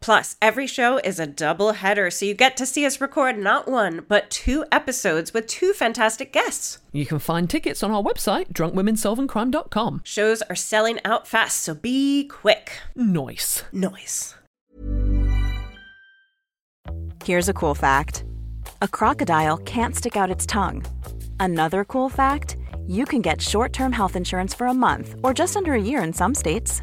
Plus, every show is a double header, so you get to see us record not one, but two episodes with two fantastic guests. You can find tickets on our website, drunkwomensolvingcrime.com. Shows are selling out fast, so be quick. Nice. Here's a cool fact. A crocodile can't stick out its tongue. Another cool fact, you can get short-term health insurance for a month or just under a year in some states.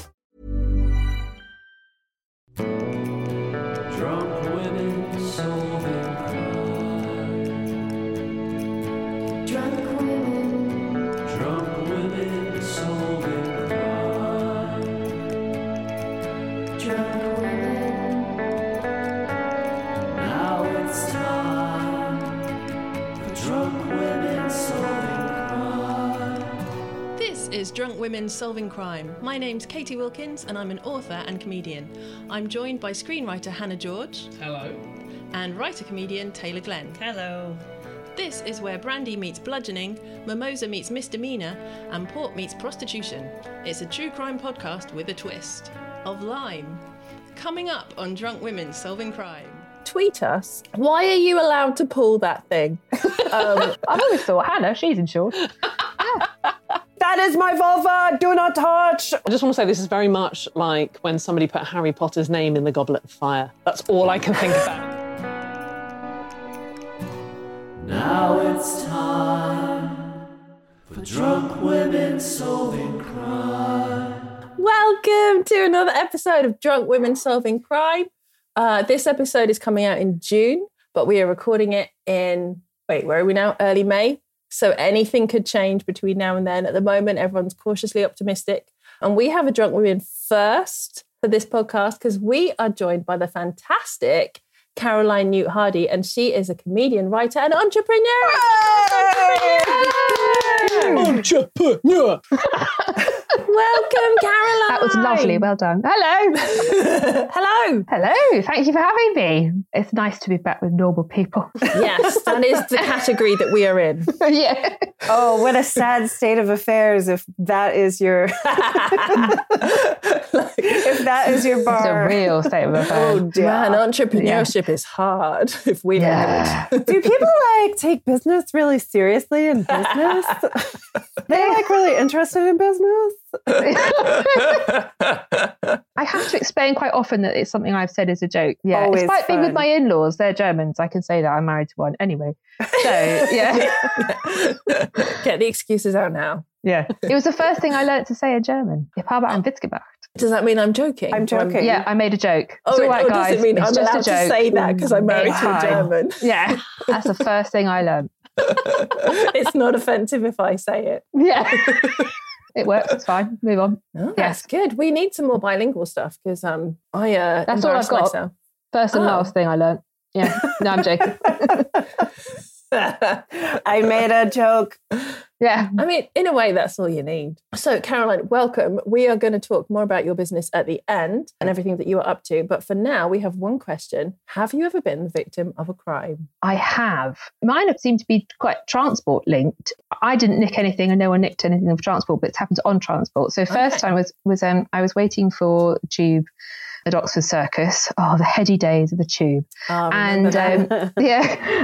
Drunk Women Solving Crime. My name's Katie Wilkins and I'm an author and comedian. I'm joined by screenwriter Hannah George. Hello. And writer-comedian Taylor Glenn. Hello. This is where brandy meets bludgeoning, mimosa meets misdemeanour, and port meets prostitution. It's a true crime podcast with a twist of lime. Coming up on Drunk Women Solving Crime. Tweet us. Why are you allowed to pull that thing? I've always thought, Hannah, she's insured. That is my vulva, do not touch. I just want to say this is very much like when somebody put Harry Potter's name in the goblet of fire. That's all I can think about. Now it's time for Drunk Women Solving Crime. Welcome to another episode of Drunk Women Solving Crime. This episode is coming out in June, but we are recording it in, where are we now? Early May. So anything could change between now and then. At the moment, everyone's cautiously optimistic. And we have a Drunk Women first for this podcast because we are joined by the fantastic Caroline Newt Hardy. And she is a comedian, writer, and entrepreneur. Yay! Entrepreneur. Welcome, Caroline. That was lovely. Well done. Hello. Hello. Thank you for having me. It's nice to be back with normal people. Yes, that is the category that we are in. Yeah. Oh, what a sad state of affairs if that is your if that is your bar. It's a real state of affairs. Oh dear. Man, entrepreneurship is hard if we know it. Do people take business really seriously in business? They're really interested in business? I have to explain quite often that it's something I've said as a joke. Yeah, always. It's quite big with my in-laws. They're Germans. I can say that. I'm married to one anyway. So yeah, get the excuses out now. Yeah, it was the first thing I learned to say in German. How about I'm Witzgebracht? Does that mean I'm joking? I'm joking. Yeah, I made a joke. Oh, it's all right, guys. Does it mean it's I'm just allowed to say that because I'm married to a German? Yeah, that's the first thing I learned. It's not offensive if I say it. Yeah. It works. It's fine. Move on. Oh, that's good. We need some more bilingual stuff because I that's all I've got. Myself. First and last thing I learned. Yeah. No, I'm joking. I made a joke. Yeah. I mean, in a way, that's all you need. So, Caroline, welcome. We are going to talk more about your business at the end and everything that you are up to. But for now, we have one question. Have you ever been the victim of a crime? I have. Mine have seemed to be quite transport linked. I didn't nick anything and no one nicked anything of transport, but it's happened on transport. So first time was I was waiting for Tube at Oxford Circus. Oh, the heady days of the Tube. And yeah,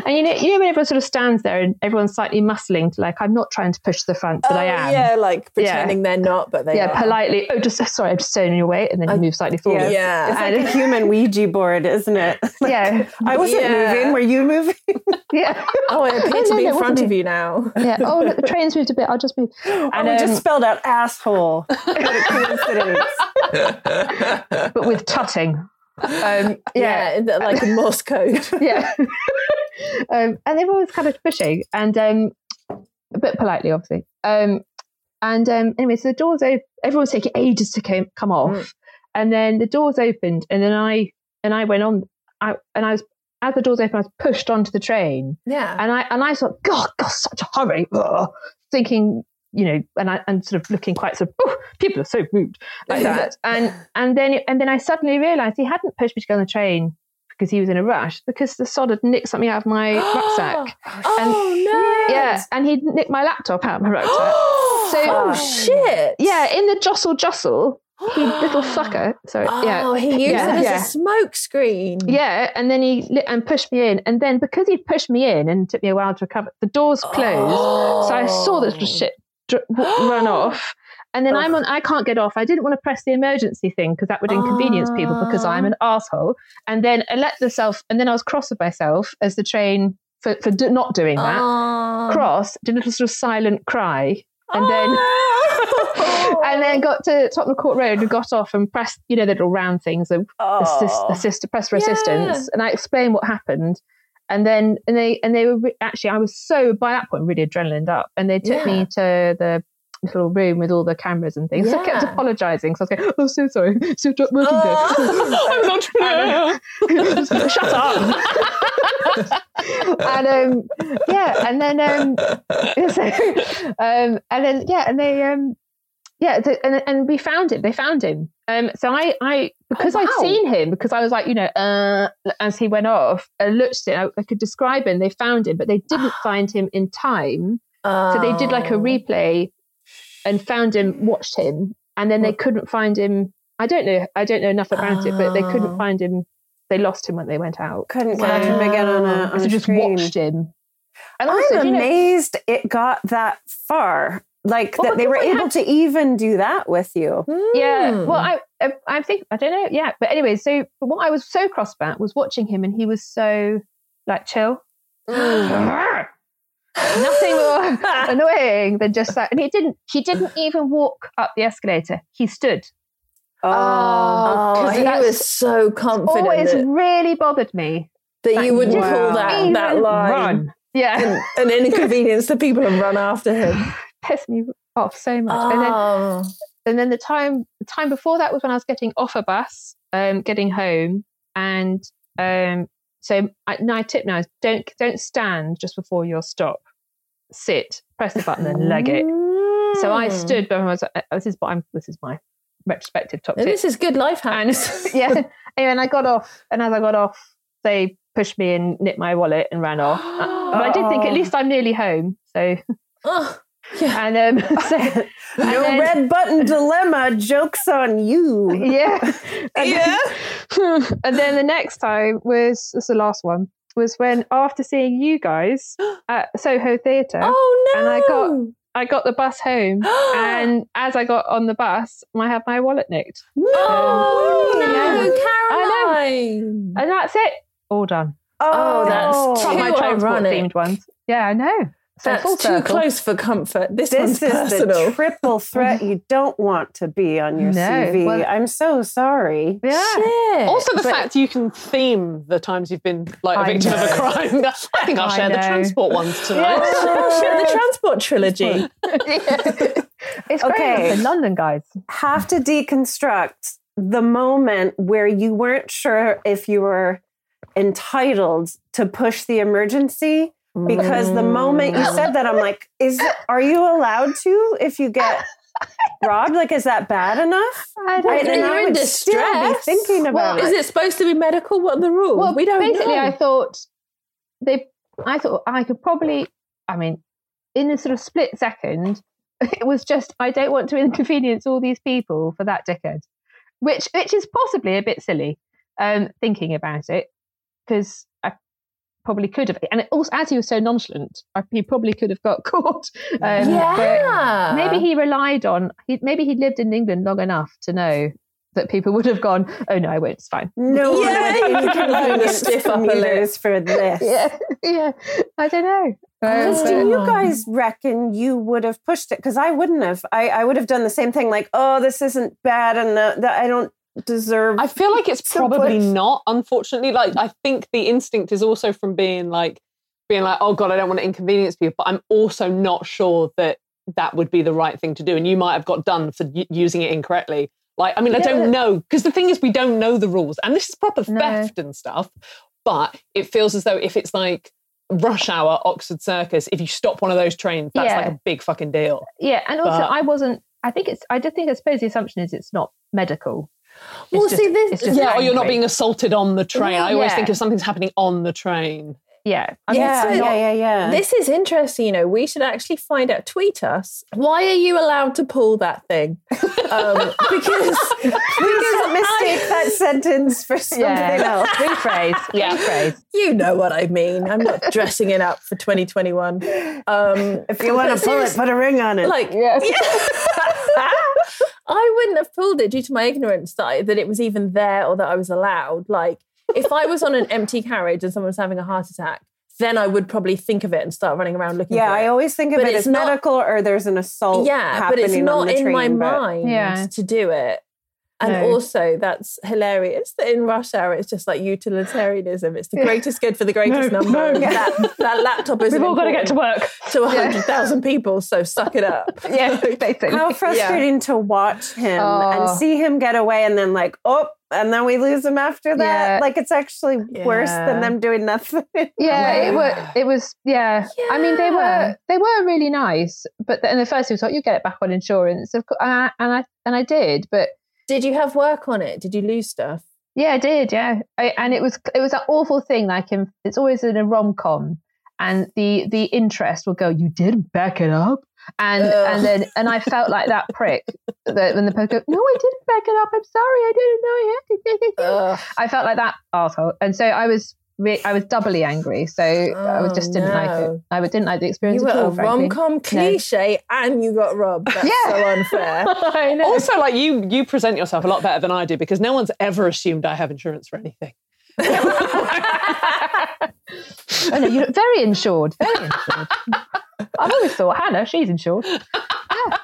and you know when everyone sort of stands there and everyone's slightly muscling to, like, I'm not trying to push to the front, but I am. Yeah, like pretending they're not, but they are. Yeah, politely. Oh, just sorry, I'm just staying in your way, and then you move slightly forward. Yeah, yeah. It's like a human Ouija board, isn't it? Like, yeah, I wasn't moving. Were you moving? Yeah. Oh, I appear to be in front of you now. Yeah. Oh, look, the train's moved a bit. I'll just move. And I just spelled out asshole. What a coincidence. But with tutting. Like a Morse code. Yeah. And everyone was kind of pushing, and a bit politely, obviously. Anyway, so the doors open. Everyone's taking ages to come off, and then the doors opened, and then I went on. I was, as the doors opened, I was pushed onto the train. Yeah. And I thought, God, such a hurry, thinking. You know, and sort of looking quite sort of, oh, people are so rude, like that. And then I suddenly realised he hadn't pushed me to go on the train because he was in a rush, because the sod had nicked something out of my rucksack. Oh no! Yeah, and he'd nicked my laptop out of my rucksack. Shit! Yeah, in the jostle. He little fucker. Sorry. He used it as a smokescreen. Yeah, and then he pushed me in, and then because he pushed me in and it took me a while to recover, the doors closed. So I saw this shit run off, and then I can't get off. I didn't want to press the emergency thing because that would inconvenience people, because I'm an arsehole. And then I was cross with myself as the train for not doing that. Cross, did a little sort of silent cry, and then got to Tottenham Court Road and got off and pressed, you know, the little round things of press for assistance, and I explained what happened. And then and they were actually, I was so by that point really adrenaline up, and they took me to the little room with all the cameras and things. So I kept apologising. So I was going, "Oh, so sorry, so not working there. I'm an entrepreneur." Shut up. And we found him. They found him. So I'd seen him, because I was like, you know, as he went off, I looked at him. I could describe him. They found him, but they didn't find him in time. So they did like a replay and found him, watched him, and then they couldn't find him. I don't know enough about it, but they couldn't find him. They lost him when they went out. Couldn't catch him again on a just watched him. And also, I'm amazed it got that far. Like that they were able to even do that with you. Yeah. Well, I think, I don't know. Yeah. But anyway, so what I was so cross about was watching him, and he was so like chill. Nothing more annoying than just that. And he didn't even walk up the escalator. He stood. Oh, he was so confident. Always really bothered me that you wouldn't pull that line. Run. Yeah. And inconvenience the people and run after him. Pissed me off so much. And then the time before that was when I was getting off a bus, getting home, and so my tip now is don't stand just before your stop. Sit, press the button, and leg it. So I stood, but I was like, this is my retrospective top tip. This is good life hacks. Yeah. Anyway, and I got off, and as I got off, they pushed me and nipped my wallet and ran off. But I did think, at least I'm nearly home. So. Yeah. And red button dilemma, jokes on you. Yeah. And then the next time was the last one, was when, after seeing you guys at Soho Theatre. Oh no. And I got the bus home, and as I got on the bus, I had my wallet nicked. Caroline. And that's it. All done. That's two my transport themed ones. Yeah, I know. So that's too close for comfort. This is personal. The triple threat you don't want to be on your CV. Well, I'm so sorry. Yeah. Shit. Also, the fact you can theme the times you've been like a victim of a crime. I think I'll share the transport ones tonight. I'll share the transport trilogy. It's great. In London, guys. Have to deconstruct the moment where you weren't sure if you were entitled to push the emergency Because the moment you said that, I'm like, are you allowed to if you get robbed? Like, is that bad enough? I don't know. You're in distress. Be thinking about it. Is it supposed to be medical? What are the rules? Well, we don't know. I thought I could probably, in a sort of split second, it was just, I don't want to inconvenience all these people for that dickhead, which is possibly a bit silly thinking about it, because I probably could have. And also, as he was so nonchalant, he probably could have got caught. Yeah. Maybe he relied on, maybe he'd lived in England long enough to know that people would have gone, oh no, I won't, it's fine. No one can a stiff upper lip for this. Yeah, I don't know. Do you guys reckon you would have pushed it? Because I wouldn't have. I would have done the same thing, like, oh, this isn't bad enough, that I don't deserve. I feel like it's probably not, unfortunately. Like, I think the instinct is also from being like, oh God, I don't want to inconvenience people, but I'm also not sure that would be the right thing to do. And you might have got done for using it incorrectly. Like, I don't know. Because the thing is, we don't know the rules. And this is proper theft and stuff. But it feels as though if it's like rush hour, Oxford Circus, if you stop one of those trains, that's like a big fucking deal. Yeah. And also, I suppose the assumption is it's not medical. Or you're not being assaulted on the train. Yeah. I always think if something's happening on the train. Yeah. This is interesting, you know. We should actually find out. Tweet us. Why are you allowed to pull that thing? Because we don't mistake that sentence for something else. Rephrase. Yeah. Rephrase. You know what I mean. I'm not dressing it up for 2021. If you want to pull it, put a ring on it. Like, I wouldn't have pulled it due to my ignorance that it was even there or that I was allowed. Like, if I was on an empty carriage and someone was having a heart attack, then I would probably think of it and start running around looking for it. Yeah, I always think of it as medical or there's an assault happening on the train. Yeah, but it's not in my mind to do it. And also, that's hilarious that in rush hour, it's just like utilitarianism. It's the greatest good for the greatest number. No. That laptop is. We've all got to get to work. To 100,000 people, so suck it up. Yeah, basically. How frustrating to watch him and see him get away and then like, oh, and then we lose him after that. Yeah. Like, it's actually worse than them doing nothing. It was. I mean, they were really nice. But in the first, he was like, you get it back on insurance. Of course, and I did, but. Did you have work on it? Did you lose stuff? Yeah, I did. Yeah, and it was an awful thing. Like, it's always in a rom-com, and the interest will go. You didn't back it up, and then I felt like that prick that when the person goes, no, I didn't back it up. I'm sorry, I didn't know I had to. I felt like that arsehole, and so I was doubly angry. So I just didn't like it. I didn't like the experience at all. You were a rom-com cliche and you got robbed. That's so unfair. I know. Also, like, you present yourself a lot better than I do, because no one's ever assumed I have insurance for anything. Oh, no, you're very insured. Very insured. I've always thought, Hannah, she's insured. Yeah.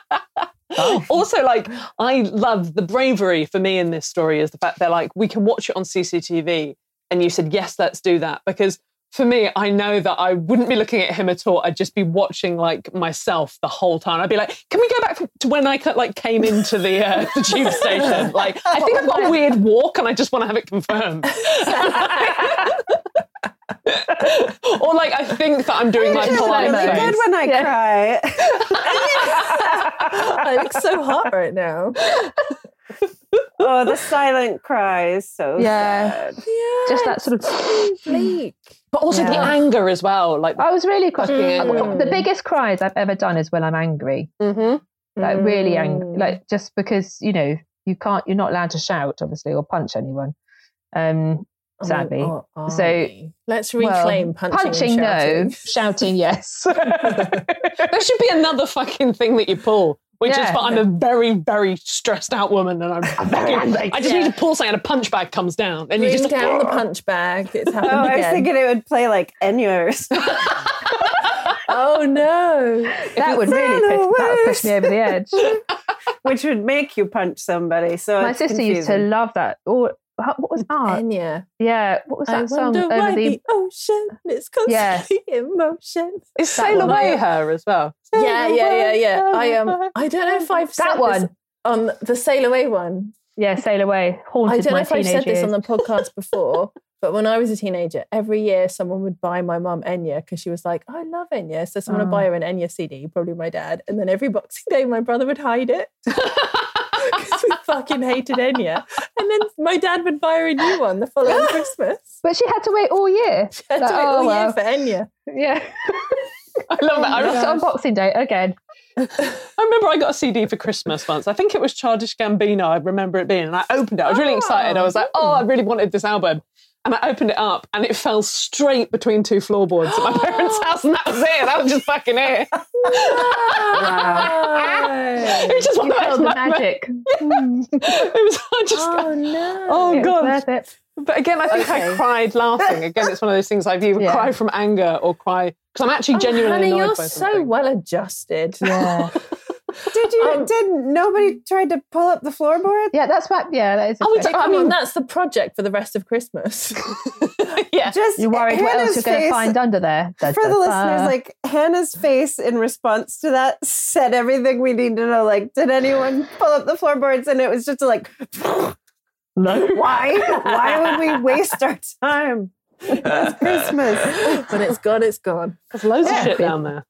Oh. Also, like, I love the bravery for me in this story is the fact they're like, we can watch it on CCTV. And you said, yes, let's do that. Because for me, I know that I wouldn't be looking at him at all. I'd just be watching, like, myself the whole time. I'd be like, can we go back to when I, like, came into the tube station? Like, I think I've got a weird walk and I just want to have it confirmed. Or, like, I think that I'm doing my polite face. It's good when I cry. I look so hot right now. Oh, the silent cry is so sad. Yeah, just that sort of bleak. But also the anger as well. Like, I was really the biggest cries I've ever done is when I'm angry. Mm-hmm. Like, really angry. Like, just because, you know, you're not allowed to shout, obviously, or punch anyone. Sadly. So let's reclaim punching shouting. No, shouting yes. There should be another fucking thing that you pull. Which is, but I'm a very, very stressed out woman, and I just need to pull something, and a punch bag comes down, and you just down the punch bag. It's happened again. I was thinking it would play like Enya or something. Oh no, that would really push me over the edge, which would make you punch somebody. So my sister used to love that. Oh, what was that? Enya. Yeah, what was that song? Over the ocean, it's constantly in motion. It's Sail Away Her as well. Yeah. I don't know if I've said this on the Sail Away one. Yeah, Sail Away. Haunted my teenage years. I don't know if I've said this on the podcast before, But when I was a teenager, every year someone would buy my mum Enya because she was like, oh, I love Enya. So someone would buy her an Enya CD, probably my dad. And then every Boxing Day, my brother would hide it. Because we fucking hated Enya. And then my dad would buy her a new one the following Christmas. But she had to wait all year. She had to wait all year for Enya. Yeah. I love that. I was on Boxing Day again. I remember I got a CD for Christmas once. I think it was Childish Gambino. I remember it being, and I opened it. I was really excited. I was like, I really wanted this album. And I opened it up and it fell straight between two floorboards at my parents' house, and that was it. That was just fucking it. No. Wow. It was just one of those magic. Yeah. It was God. Worth it. But again, I think I cried laughing. Again, it's one of those things I've either cry from anger or cry because I'm actually genuinely annoyed by something. You're so well adjusted. Yeah. Did nobody try to pull up the floorboard? Yeah, that's what. Yeah, that is. That's the project for the rest of Christmas. Yeah, just you're worried what else you're going to find under there. For the listeners, like Hannah's face in response to that said everything we need to know. Like, did anyone pull up the floorboards? And it was just like, no. Why? Why would we waste our time? It's Christmas, but it's gone. It's gone. There's loads of shit down there.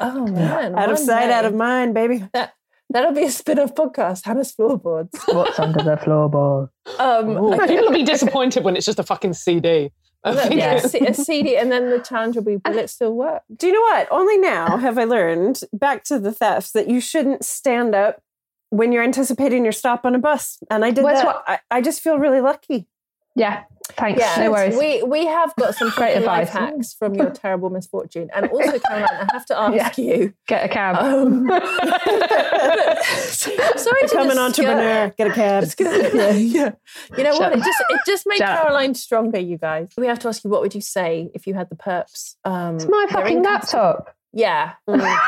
Oh man! Out of sight, out of mind, baby. That'll be a spin-off podcast. Hannah's floorboards. What's under the floorboard? People will be disappointed when it's just a fucking CD. A CD, and then the challenge will be: will it still work? Do you know what? Only now have I learned. Back to the thefts that you shouldn't stand up when you're anticipating your stop on a bus. And I did that. I just feel really lucky. Yeah. Thanks. Yeah, no worries. We have got some great advice hacks from your terrible misfortune. And also, Caroline, I have to ask you. Get a cab. Become an entrepreneur. Get a cab. Yeah. You know what? It just made Caroline stronger, you guys. We have to ask you, what would you say if you had the perps? It's my fucking laptop. Yeah. Mm.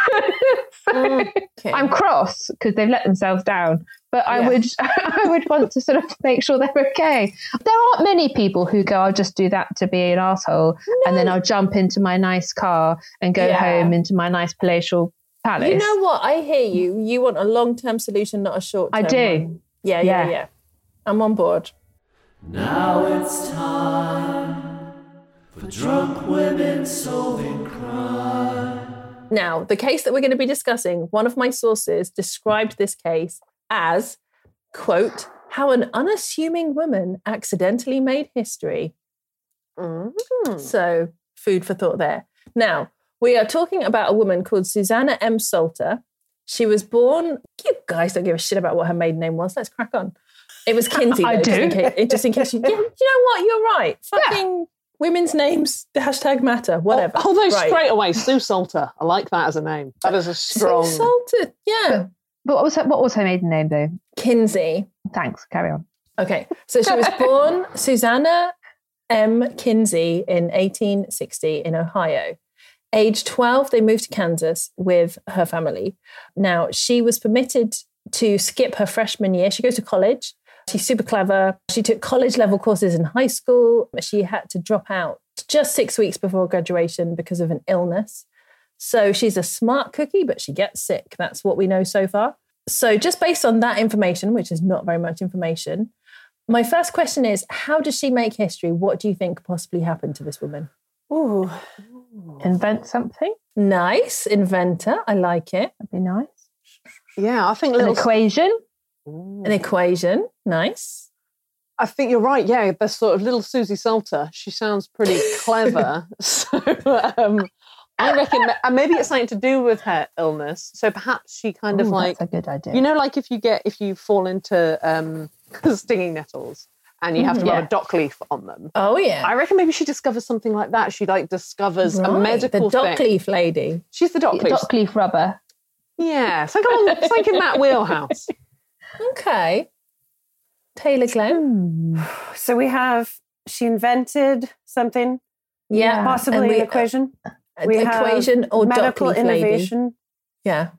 Okay. I'm cross because they've let themselves down, but I would want to sort of make sure they're okay. There aren't many people who go, I'll just do that to be an arsehole, and then I'll jump into my nice car and go home into my nice palatial palace. You know what? I hear you. You want a long-term solution, not a short-term. I do. One. Yeah. I'm on board. Now it's time for drunk women solving crime. Now, the case that we're going to be discussing, one of my sources described this case as, quote, how an unassuming woman accidentally made history. Mm. So, food for thought there. Now, we are talking about a woman called Susanna M. Salter. She was born, you guys don't give a shit about what her maiden name was. Let's crack on. It was Kinsey. I do. Just in case you know what? You're right. Fucking... Yeah. Women's names, the hashtag matter, whatever. Straight away, Sue Salter. I like that as a name. That is a strong... Sue Salter, yeah. But what was her maiden name, though? Kinsey. Thanks, carry on. Okay, so she was born Susanna M. Kinsey in 1860 in Ohio. Age 12, they moved to Kansas with her family. Now, she was permitted to skip her freshman year. She goes to college. She's super clever. She took college-level courses in high school. She had to drop out just 6 weeks before graduation because of an illness. So she's a smart cookie, but she gets sick. That's what we know so far. So just based on that information, which is not very much information, my first question is, how does she make history? What do you think possibly happened to this woman? Ooh. Invent something? Nice. Inventor. I like it. That'd be nice. Yeah, I think... An equation? An equation. Nice. I think you're right, yeah. The sort of little Susie Salter, she sounds pretty clever. So I reckon maybe it's something to do with her illness. So perhaps she kind of like... That's a good idea. You know, like if you fall into stinging nettles and you have to wear a dock leaf on them. Oh, yeah. I reckon maybe she discovers something like that. She like discovers a medical thing. The dock leaf lady. She's the dock leaf. Dock leaf rubber. Yeah. It's like in that wheelhouse. Okay. Taylor Glenn. So we have, she invented something. Yeah. Possibly an equation. Equation or medical innovation. Lady. Yeah.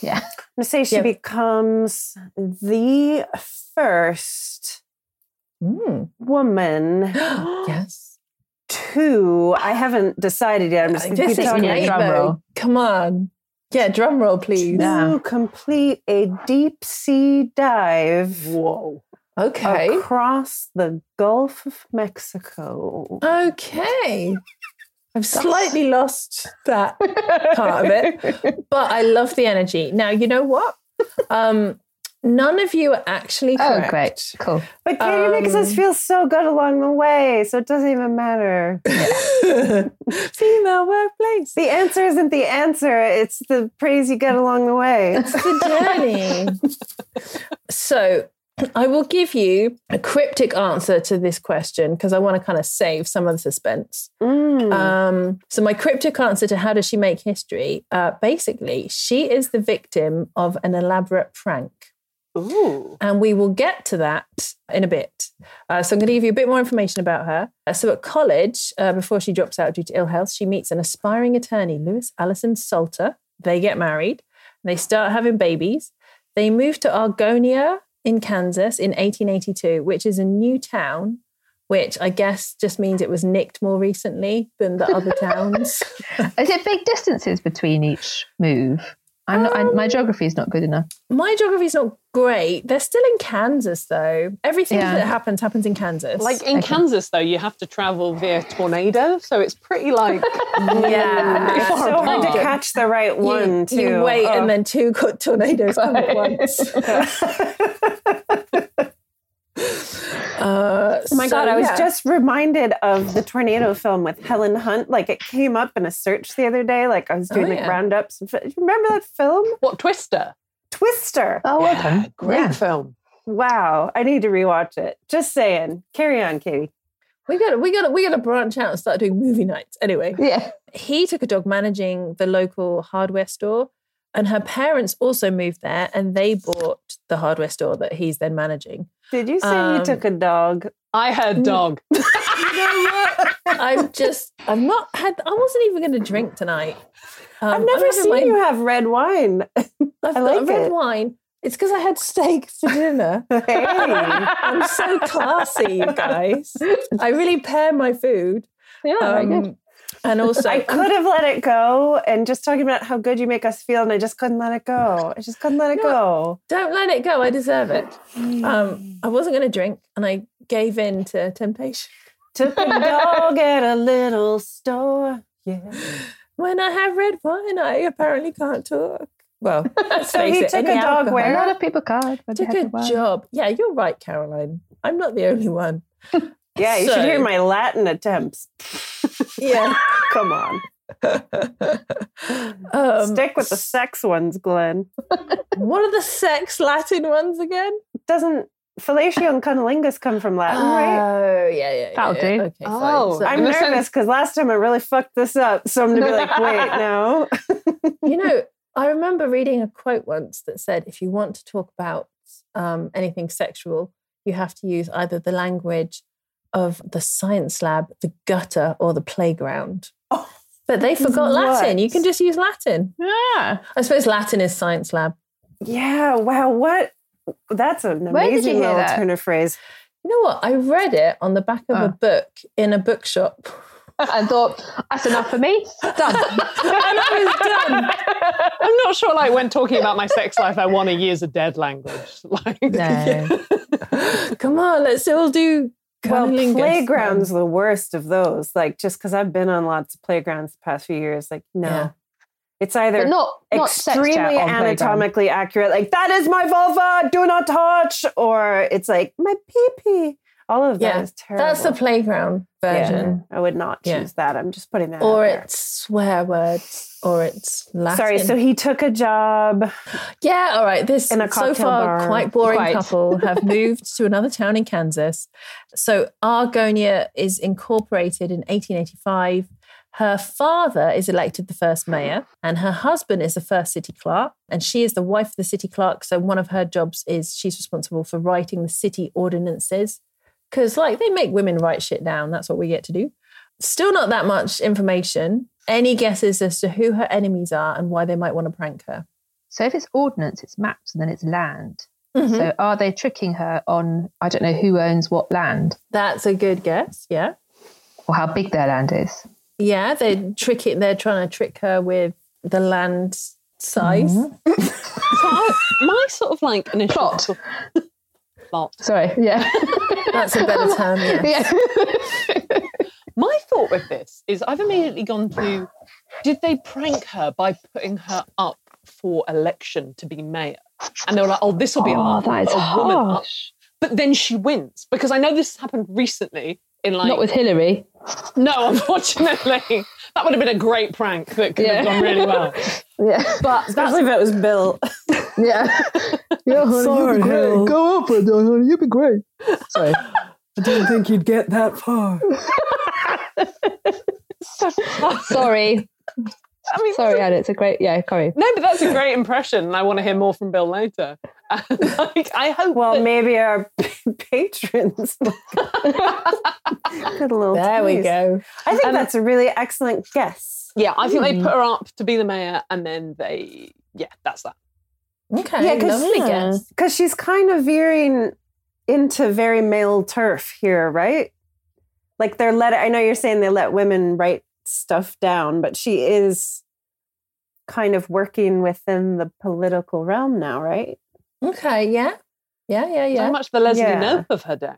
Yeah. I'm going to say she becomes the first woman. Yes. I haven't decided yet. I'm just going to keep talking about drum roll. Come on. Yeah, drum roll, please. To complete a deep sea dive. Whoa. Okay. Across the Gulf of Mexico. Okay. I've slightly lost that part of it, but I love the energy. Now, you know what? None of you are actually correct. Oh, great. Cool. But Katie makes us feel so good along the way, so it doesn't even matter. Female workplace. The answer isn't the answer. It's the praise you get along the way. It's the journey. So I will give you a cryptic answer to this question because I want to kind of save some of the suspense. So my cryptic answer to how does she make history? Basically, she is the victim of an elaborate prank. Ooh. And we will get to that in a bit. So I'm going to give you a bit more information about her. So at college, before she drops out due to ill health, she meets an aspiring attorney, Lewis Allison Salter. They get married. They start having babies. They move to Argonia in Kansas in 1882, which is a new town, which I guess just means it was nicked more recently than the other towns. Is it big distances between each move? I'm not, my geography is not good enough. My geography is not great. They're still in Kansas, though. Everything that happens in Kansas. Like in Kansas, though, you have to travel via tornado, so it's pretty like it's so hard to catch the right one. You wait, and then two tornadoes come at once. Oh my God, I was just reminded of the tornado film with Helen Hunt. Like it came up in a search the other day. Like I was doing roundups. Remember that film? What, Twister? Twister. Oh, okay. Yeah, great film. Wow. I need to rewatch it. Just saying. Carry on, Katie. We gotta branch out and start doing movie nights. Anyway. Yeah. He took a dog managing the local hardware store. And her parents also moved there and they bought the hardware store that he's then managing. Did you say you took a dog? I heard dog. You know what? I wasn't even going to drink tonight. I've never seen you have red wine. I like red wine. It's because I had steak for dinner. Hey. I'm so classy, you guys. I really pair my food. Yeah, very good. And also, I could have let it go and just talking about how good you make us feel. And I just couldn't let it go. I just couldn't let it go. Don't let it go. I deserve it. I wasn't going to drink and I gave in to temptation. Took a dog at a little store. Yeah. When I have red wine, I apparently can't talk. Well, so he took a dog where? A lot of people can't. Took a job. Yeah, you're right, Caroline. I'm not the only one. Yeah, you should hear my Latin attempts. Yeah. Come on. Stick with the sex ones, Glenn. What are the sex Latin ones again? Doesn't fellatio and cunnilingus come from Latin, right? Oh, yeah. That'll do. Okay, fine. So, I'm nervous because last time I really fucked this up. So I'm going to be like, wait, no. You know, I remember reading a quote once that said, if you want to talk about anything sexual, you have to use either the language of the science lab, the gutter, or the playground. Oh, but they forgot Latin. You can just use Latin. Yeah. I suppose Latin is science lab. Yeah. Wow. What? That's an amazing little turn of phrase. You know what? I read it on the back of a book in a bookshop. And thought, that's enough for me. Done. And I was done. I'm not sure, like, when talking about my sex life, I want to use a dead language. Like, no. Yeah. Come on, let's all do... Well, playground's the worst of those. Like, just because I've been on lots of playgrounds the past few years, like, no. Yeah. It's either not extremely anatomically accurate, like, that is my vulva, do not touch, or it's like, my pee-pee. All of that is terrible. That's the playground version. Yeah, I would not choose that. I'm just putting that out there. Or it's swear words, or it's Latin. Sorry, so he took a job. Yeah, all right. This, in a cocktail bar. Quite boring couple have moved to another town in Kansas. So Argonia is incorporated in 1885. Her father is elected the first mayor and her husband is the first city clerk and she is the wife of the city clerk. So one of her jobs is she's responsible for writing the city ordinances. Because, like, they make women write shit down. That's what we get to do. Still not that much information. Any guesses as to who her enemies are and why they might want to prank her? So if it's ordnance, it's maps, and then it's land. Mm-hmm. So are they tricking her on, I don't know, who owns what land? That's a good guess, yeah. Or how big their land is. Yeah, they're trying to trick her with the land size. Mm-hmm. So my sort of, like, initial... Plot. Plot. Sorry, yeah. That's a better term, yes. Yeah. My thought with this is I've immediately gone to, did they prank her by putting her up for election to be mayor? And they were like, oh, this will be a woman up. But then she wins, because I know this happened recently. Not with Hillary. No, unfortunately. That would have been a great prank that could have gone really well. Yeah. But especially if it was Bill. Yeah. Yeah, honey, sorry, Bill. Go up, honey, you'd be great. Sorry. I didn't think you'd get that far. Sorry. I mean, sorry, Anna, it's a great... Yeah, Corey. No, but that's a great impression, and I want to hear more from Bill later. I hope... Well, maybe our patrons... Good little there tease. We go. I think that's a really excellent guess. Yeah, I think they put her up to be the mayor, and then they... Yeah, that's that. Okay, yeah, lovely guess. Because she's kind of veering into very male turf here, right? Like, they're let... I know you're saying they let women write stuff down, but she is kind of working within the political realm now, right? Okay, yeah. So much the Leslie Knope of her day.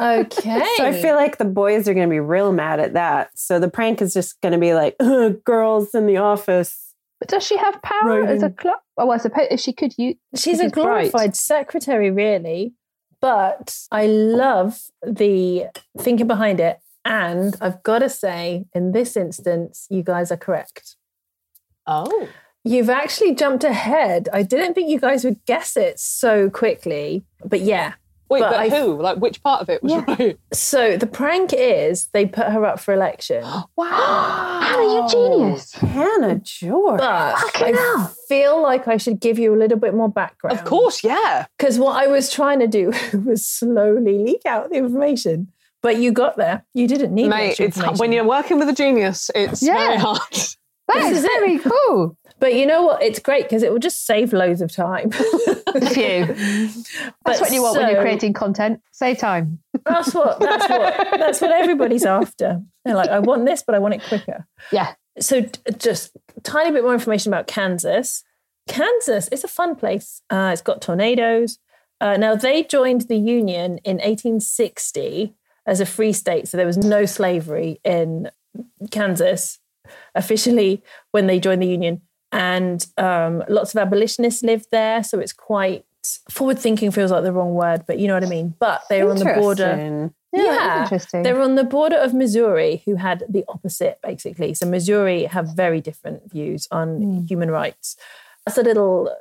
Okay. So I feel like the boys are going to be real mad at that. So the prank is just going to be like, girls in the office. But does she have power as a clerk? Oh, I suppose if she could use... She's a glorified secretary, really. But I love the thinking behind it. And I've got to say, in this instance, you guys are correct. Oh. You've actually jumped ahead. I didn't think you guys would guess it so quickly, but yeah. Wait, but who? Like, which part of it was right? So the prank is they put her up for election. Wow. Hannah, you genius. Hannah George. But I feel like I should give you a little bit more background. Of course, yeah. Because what I was trying to do was slowly leak out the information. But you got there. You didn't need much information. When you're working with a genius, it's very hard. This is very cool. But you know what? It's great because it will just save loads of time. A few. That's what you want when you're creating content. Save time. That's what everybody's after. They're like, I want this, but I want it quicker. Yeah. So just a tiny bit more information about Kansas. Kansas is a fun place. It's got tornadoes. Now, they joined the Union in 1860 as a free state, so there was no slavery in Kansas officially when they joined the Union. And lots of abolitionists lived there, so it's quite... Forward-thinking feels like the wrong word, but you know what I mean. But they were on the border... Yeah, interesting. They were on the border of Missouri, who had the opposite, basically. So Missouri have very different views on human rights. That's a little...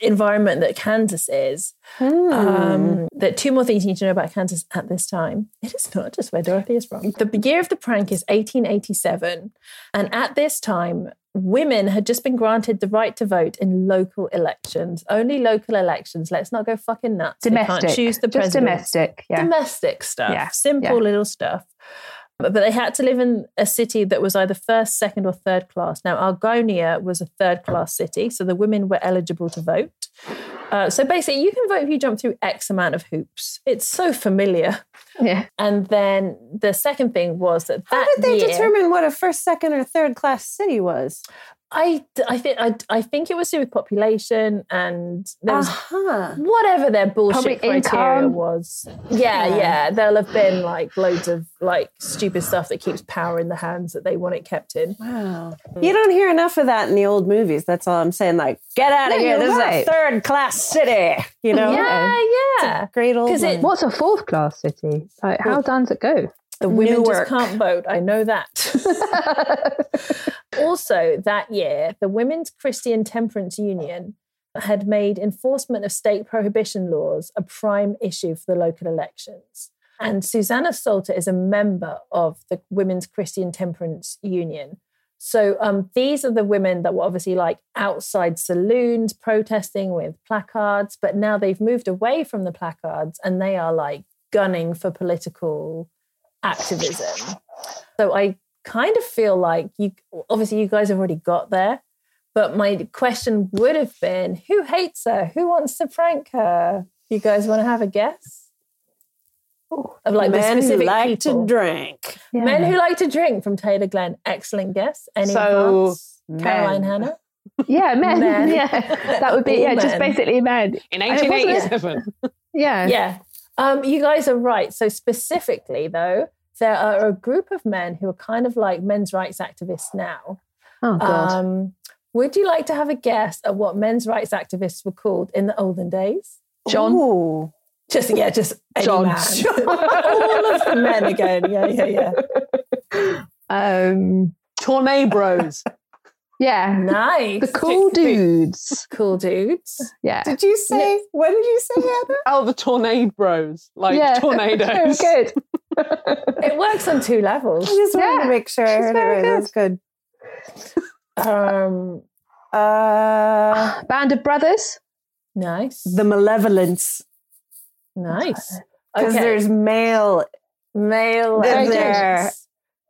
environment that Kansas is. There are two more things you need to know about Kansas at this time. It is not just where Dorothy is from. The year of the prank is 1887, and at this time women had just been granted the right to vote in local elections. Only local elections. Let's not go fucking nuts. Domestic. Can't choose the president. Just domestic. Yeah. Domestic stuff. Yeah. Simple little stuff. But they had to live in a city that was either first, second, or third class. Now, Argonia was a third-class city, so the women were eligible to vote. So basically, you can vote if you jump through X amount of hoops. It's so familiar. Yeah. And then the second thing was that how did they determine what a first, second, or third-class city was? I think it was to do with population and there was whatever their bullshit criteria was. Yeah. There'll have been like loads of like stupid stuff that keeps power in the hands that they want it kept in. Wow. You don't hear enough of that in the old movies. That's all I'm saying. Like, get out of here. This is a third class city. You know? Yeah. It's a great old one. What's a fourth class city? Like, how down does it go? The women just can't vote. I know that. Also, that year, the Women's Christian Temperance Union had made enforcement of state prohibition laws a prime issue for the local elections. And Susanna Salter is a member of the Women's Christian Temperance Union. So these are the women that were obviously like outside saloons protesting with placards, but now they've moved away from the placards and they are like gunning for political activism. So I kind of feel like you guys have already got there, but my question would have been, who hates her? Who wants to prank her? You guys want to have a guess? Of like the specific people. To drink. Yeah. Men who like to drink from Taylor Glenn. Excellent guess. Any thoughts? Caroline, Hannah? Yeah, men. Yeah. That would be just basically men. In 1887. Yeah. Yeah. You guys are right. So specifically, though, there are a group of men who are kind of like men's rights activists now. Oh, God. Would you like to have a guess at what men's rights activists were called in the olden days? John. Ooh. Just any John. Man. All of the men again. Yeah. Tournay bros. Yeah. Nice. The cool dudes. Yeah. Did you say, when did you say that? Oh, the Tornado Bros. Like tornadoes. Very good. It works on two levels. I just wanted to make sure I heard it right. That's good. Band of Brothers. Nice. The Malevolence. Nice. Because there's male in there.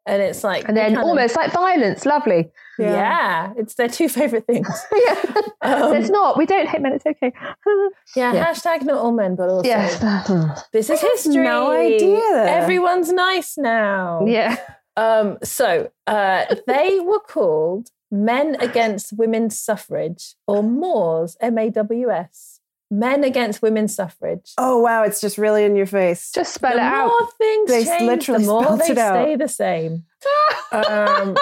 And it's like... And then almost like violence. Lovely. Yeah. It's their two favourite things. It's not. We don't hate men. It's okay. Hashtag not all men, but also... Yeah. This is history. No idea. Everyone's nice now. Yeah. They were called Men Against Women's Suffrage, or MAWS, M-A-W-S. Men Against Women's Suffrage. Oh, wow. It's just really in your face. Just spell it out. The more things change, the more they stay the same. I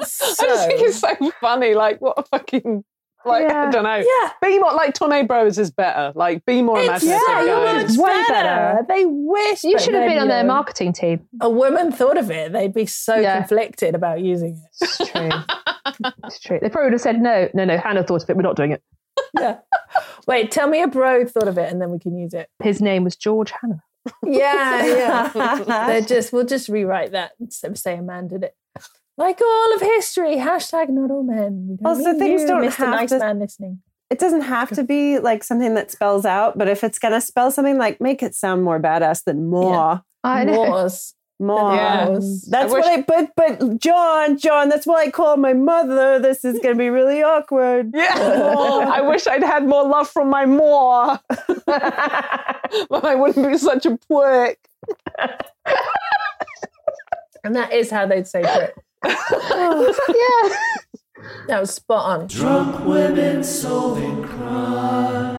just think it's so funny. Like, what a fucking... Like, yeah. I don't know. Yeah. Be more, like, Tornado Bros is better. Like, be more imaginative. Yeah, guys. You're way better. They wish... You should have been on their marketing team. A woman thought of it. They'd be so conflicted about using it. It's true. They probably would have said, no, Hannah thought of it. We're not doing it. Yeah. Wait, tell me a bro thought of it and then we can use it. His name was George Hannah. Yeah. We'll just rewrite that and say a man did it. Like all of history, hashtag not all men. We don't also, things you, don't Mr. have nice to... man listening. It doesn't have to be like something that spells out, but if it's going to spell something, like make it sound more badass than more. Yeah. I know. More. Yeah. That's what I... But John, that's why I call my mother. This is going to be really awkward. Yeah. I wish I'd had more love from my more. But I wouldn't be such a prick. And that is how they'd say prick. That was spot on. Drunk women solving crime.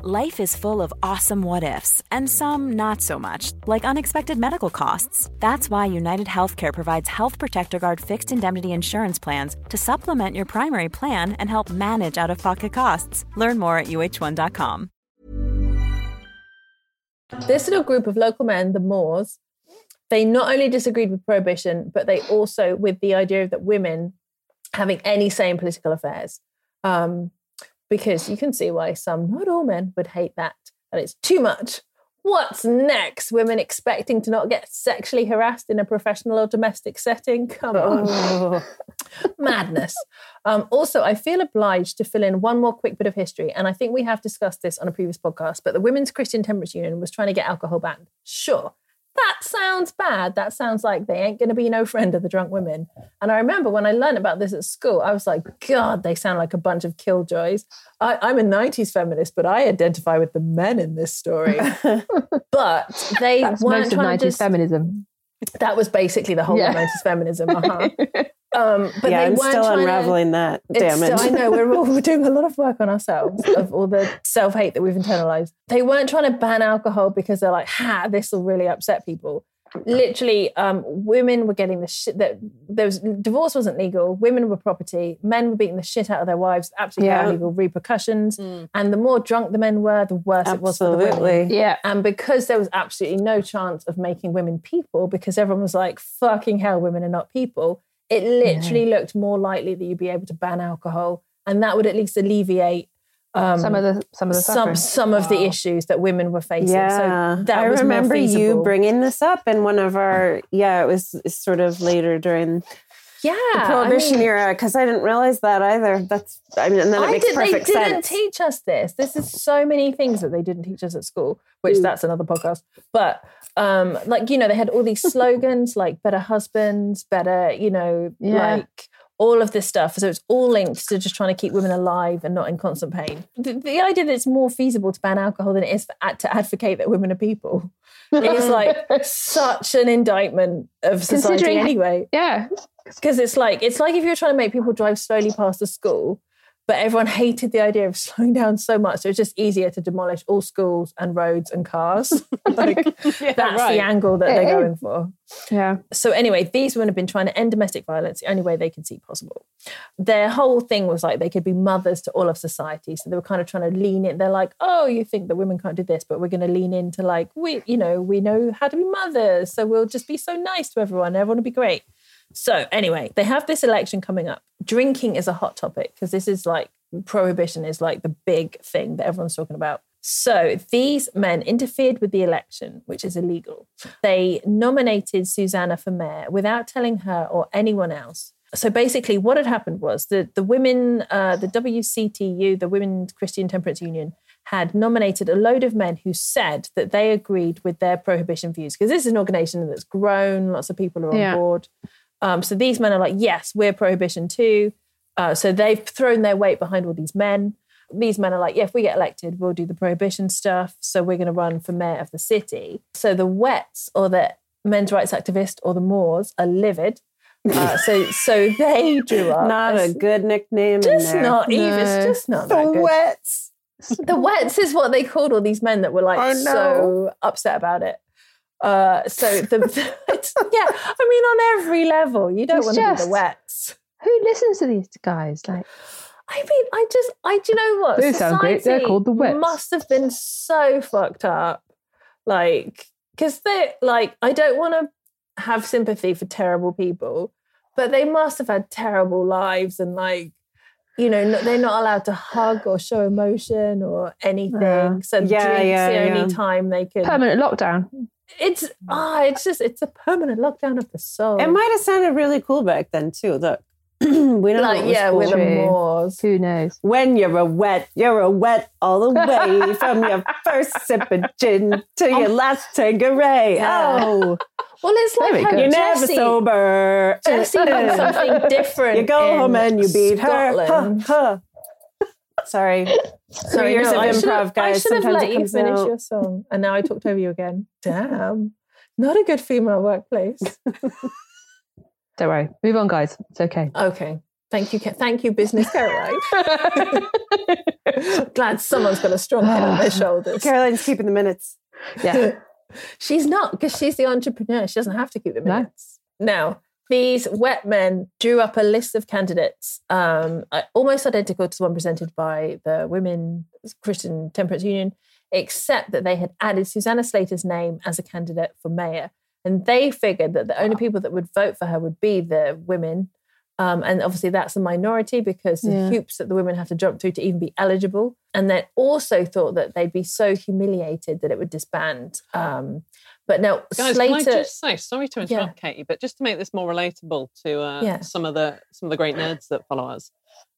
Life is full of awesome what-ifs, and some not so much, like unexpected medical costs. That's why UnitedHealthcare provides Health Protector Guard fixed indemnity insurance plans to supplement your primary plan and help manage out-of-pocket costs. Learn more at UH1.com. This little group of local men, the Moors, they not only disagreed with prohibition, but they also with the idea that women having any say in political affairs. Because you can see why some, not all men, would hate that. And it's too much. What's next? Women expecting to not get sexually harassed in a professional or domestic setting? Come on. Madness. Also, I feel obliged to fill in one more quick bit of history. And I think we have discussed this on a previous podcast, but the Women's Christian Temperance Union was trying to get alcohol banned. Sure. That sounds bad. That sounds like they ain't going to be no friend of the drunk women. And I remember when I learned about this at school, I was like, God, they sound like a bunch of killjoys. I'm a 90s feminist, but I identify with the men in this story. But they That's weren't most of 90s feminism. That was basically the whole of 90s feminism. But yeah, I'm still unraveling that. Damn it. I know, we're doing a lot of work on ourselves of all the self-hate that we've internalized. They weren't trying to ban alcohol because they're like, this will really upset people. literally, women were getting the shit that there was. Divorce wasn't legal. Women were property. Men were beating the shit out of their wives. Absolutely no legal repercussions. Mm. And the more drunk the men were, the worse it was for the women. Yeah. And because there was absolutely no chance of making women people, because everyone was like, "Fucking hell, women are not people." It literally looked more likely that you'd be able to ban alcohol, and that would at least alleviate some of the issues that women were facing. Yeah. So that I remember you bringing this up in one of our it was sort of later during the Prohibition era, because I didn't realize that either. That makes perfect sense. They didn't teach us this. This is so many things that they didn't teach us at school, which that's another podcast. But they had all these slogans like better husbands, better, like all of this stuff. So it's all linked to just trying to keep women alive and not in constant pain. The idea that it's more feasible to ban alcohol than it is to advocate that women are people is like such an indictment of society anyway. Yeah. Because it's like if you're trying to make people drive slowly past a school, but everyone hated the idea of slowing down so much. So it's just easier to demolish all schools and roads and cars. The angle that they're going for. Yeah. So anyway, these women have been trying to end domestic violence the only way they can see possible. Their whole thing was like they could be mothers to all of society. So they were kind of trying to lean in. They're like, oh, you think that women can't do this, but we're going to lean into like, we know how to be mothers. So we'll just be so nice to everyone. Everyone will be great. So anyway, they have this election coming up. Drinking is a hot topic because this is like prohibition is like the big thing that everyone's talking about. So these men interfered with the election, which is illegal. They nominated Susanna for mayor without telling her or anyone else. So basically what had happened was that the women, the WCTU, the Women's Christian Temperance Union, had nominated a load of men who said that they agreed with their prohibition views because this is an organization that's grown. Lots of people are on board. So these men are like, yes, we're prohibition too. So they've thrown their weight behind all these men. These men are like, yeah, if we get elected, we'll do the prohibition stuff. So we're going to run for mayor of the city. So the Wets or the men's rights activists or the Moors are livid. So they drew up. Not a good nickname. Just not even. It's just not that good. The Wets. The Wets is what they called all these men that were like so upset about it. On every level, you don't want to be the Wets. Who listens to these guys? Like, do you know what? They sound great. They're called the Wets. Must have been so fucked up, like, because they like. I don't want to have sympathy for terrible people, but they must have had terrible lives and like. They're not allowed to hug or show emotion or anything. So drink's the only time they can. Permanent lockdown. It's a permanent lockdown of the soul. It might have sounded really cool back then too. Look, we don't know. We're the Moors. Who knows? When you're a wet all the way from your first sip of gin to your last tangeray. Yeah. Oh. Well, it's like how you're never sober. Jessie did something different. You go home and you beat Scotland. Her. Sorry, 3 years of improv, guys. I should have let you finish your song, and now I talked over you again. Damn, not a good female workplace. Don't worry, move on, guys. It's okay. Okay, thank you, Business Caroline. Glad someone's got a strong head on their shoulders. Caroline's keeping the minutes. Yeah. She's not, because she's the entrepreneur. She doesn't have to keep the minutes. No. Now, these wet men drew up a list of candidates, almost identical to the one presented by the Women's Christian Temperance Union, except that they had added Susanna Slater's name as a candidate for mayor. And they figured that the only people that would vote for her would be the women. And obviously that's a minority because the hoops that the women have to jump through to even be eligible. And they also thought that they'd be so humiliated that it would disband. But now guys, Slater... Guys, can I just say, sorry to interrupt, Katie, but just to make this more relatable to some of the great nerds that follow us,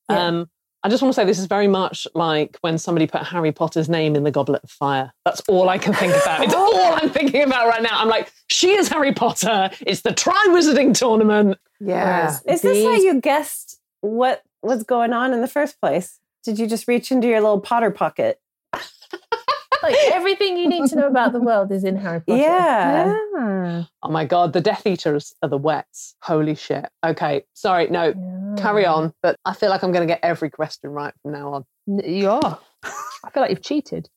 I just want to say this is very much like when somebody put Harry Potter's name in the Goblet of Fire. That's all I can think about. It's all I'm thinking about right now. I'm like, she is Harry Potter. It's the Tri-Wizarding Tournament. Yeah. Is this how you guessed what was going on in the first place? Did you just reach into your little Potter pocket? Like everything you need to know about the world is in Harry Potter. Yeah. Oh my God, the Death Eaters are the Wets. Holy shit. Okay, sorry, carry on. But I feel like I'm going to get every question right from now on. You are. I feel like you've cheated.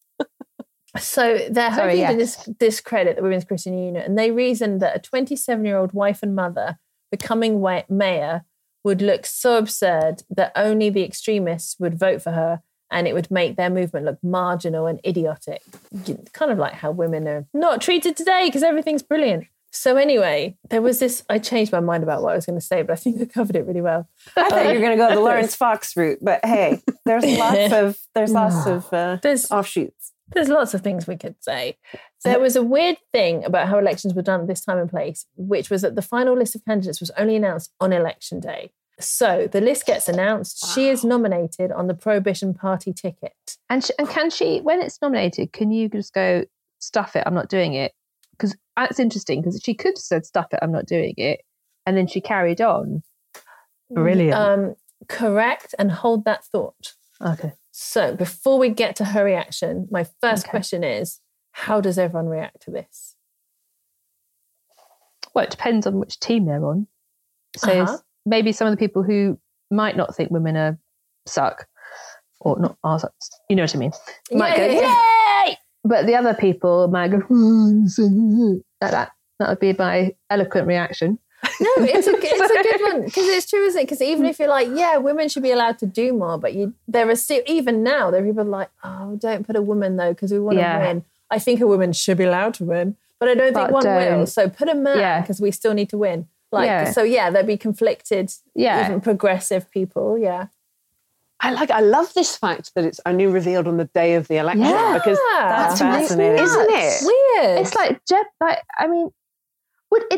So they're hoping to discredit the Women's Christian Union, and they reasoned that a 27-year-old wife and mother becoming mayor would look so absurd that only the extremists would vote for her, and it would make their movement look marginal and idiotic. Kind of like how women are not treated today because everything's brilliant. So anyway, there was this, I changed my mind about what I was going to say, but I think I covered it really well. I thought you were going to go the Lawrence Fox route, but hey, there's lots of offshoots. There's lots of things we could say. There was a weird thing about how elections were done this time and place, which was that the final list of candidates was only announced on election day. So the list gets announced. Wow. She is nominated on the Prohibition Party ticket. And can she, when it's nominated, can you just go, stuff it, I'm not doing it? Because that's interesting, because she could have said, stuff it, I'm not doing it. And then she carried on. Brilliant. Correct. And hold that thought. Okay. So before we get to her reaction, my first question is, how does everyone react to this? Well, it depends on which team they're on. So maybe some of the people who might not think women are suck, or not are suck, you know what I mean, might go, yay! But the other people might go, like that. That would be my eloquent reaction. No, it's a good one, because it's true, isn't it? Because even if you're like, yeah, women should be allowed to do more, but there are still, even now, there are people like, oh, don't put a woman though, because we want to win. I think a woman should be allowed to win, but I don't think one will. So put a man, because we still need to win. So there'd be conflicted, even progressive people. Yeah. I love this fact that it's only revealed on the day of the election, because that's fascinating, isn't it? Weird. It's like Jeb.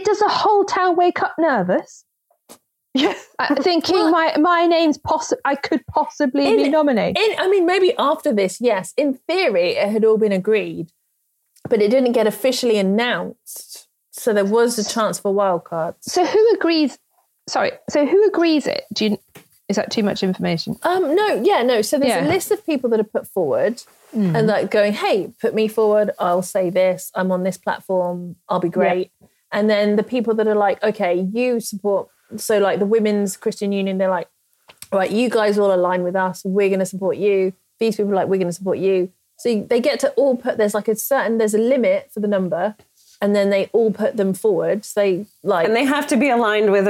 Does the whole town wake up nervous? Yeah, thinking my name's I could possibly be nominated. Maybe after this, yes. In theory, it had all been agreed, but it didn't get officially announced, so there was a chance for wildcards. So who agrees? Sorry. So who agrees it? Is that too much information? No. Yeah. No. So there's a list of people that are put forward. Mm. And like going, hey, put me forward. I'll say this. I'm on this platform. I'll be great. Yeah. And then the people that are like, okay, you support. So like the Women's Christian Union, they're like, all right, you guys all align with us. We're going to support you. These people are like, we're going to support you. So they get to all put, there's a limit for the number. And then they all put them forward. So they like. And they have to be aligned with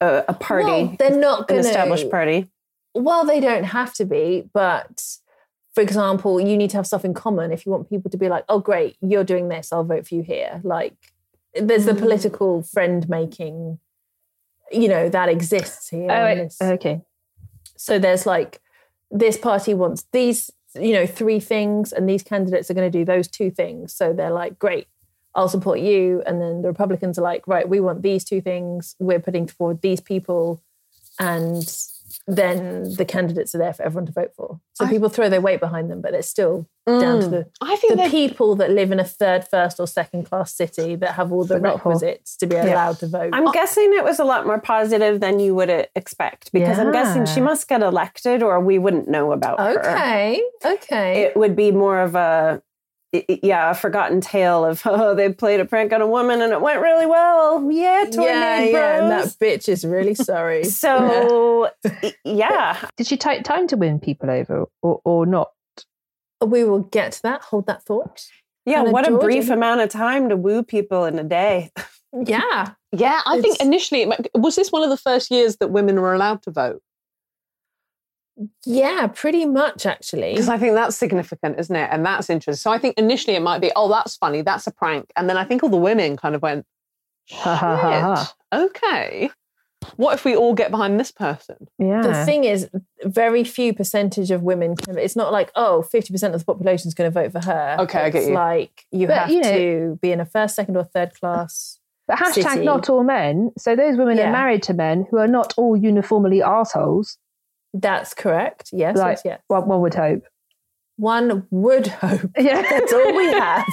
a party. Well, they're not going to. An established party. Well, they don't have to be, but. For example, you need to have stuff in common if you want people to be like, oh, great, you're doing this, I'll vote for you here. Like, there's the political friend-making, that exists here. Okay. So there's like, this party wants these, 3 things, and these candidates are going to do those 2 things. So they're like, great, I'll support you. And then the Republicans are like, right, we want these 2 things, we're putting forward these people, and then the candidates are there for everyone to vote for. So people throw their weight behind them, but it's still down to the people that live in a third, first or second class city that have all the requisites to be allowed to vote. I'm guessing it was a lot more positive than you would expect, because I'm guessing she must get elected or we wouldn't know about her. Okay. It would be more of a forgotten tale of, they played a prank on a woman and it went really well. Yeah, tornado bros. Yeah, and that bitch is really sorry. So, Did she take time to win people over or not? We will get to that. Hold that thought. Yeah, Anna, what a brief amount of time to woo people in a day. Yeah. Yeah, I think initially, was this one of the first years that women were allowed to vote? Yeah, pretty much, actually. Because I think that's significant, isn't it? And that's interesting. So I think initially it might be, oh, that's funny, that's a prank. And then I think all the women kind of went, shit, okay. What if we all get behind this person? Yeah. The thing is, very few percentage of women, it's not like, oh, 50% of the population is going to vote for her. Okay, I get you. It's like you have to be in a first, second or third class But # city. Not all men. So those women are married to men who are not all uniformly arseholes. That's correct. Yes, like, yes. One would hope. One would hope. Yeah, that's all we have.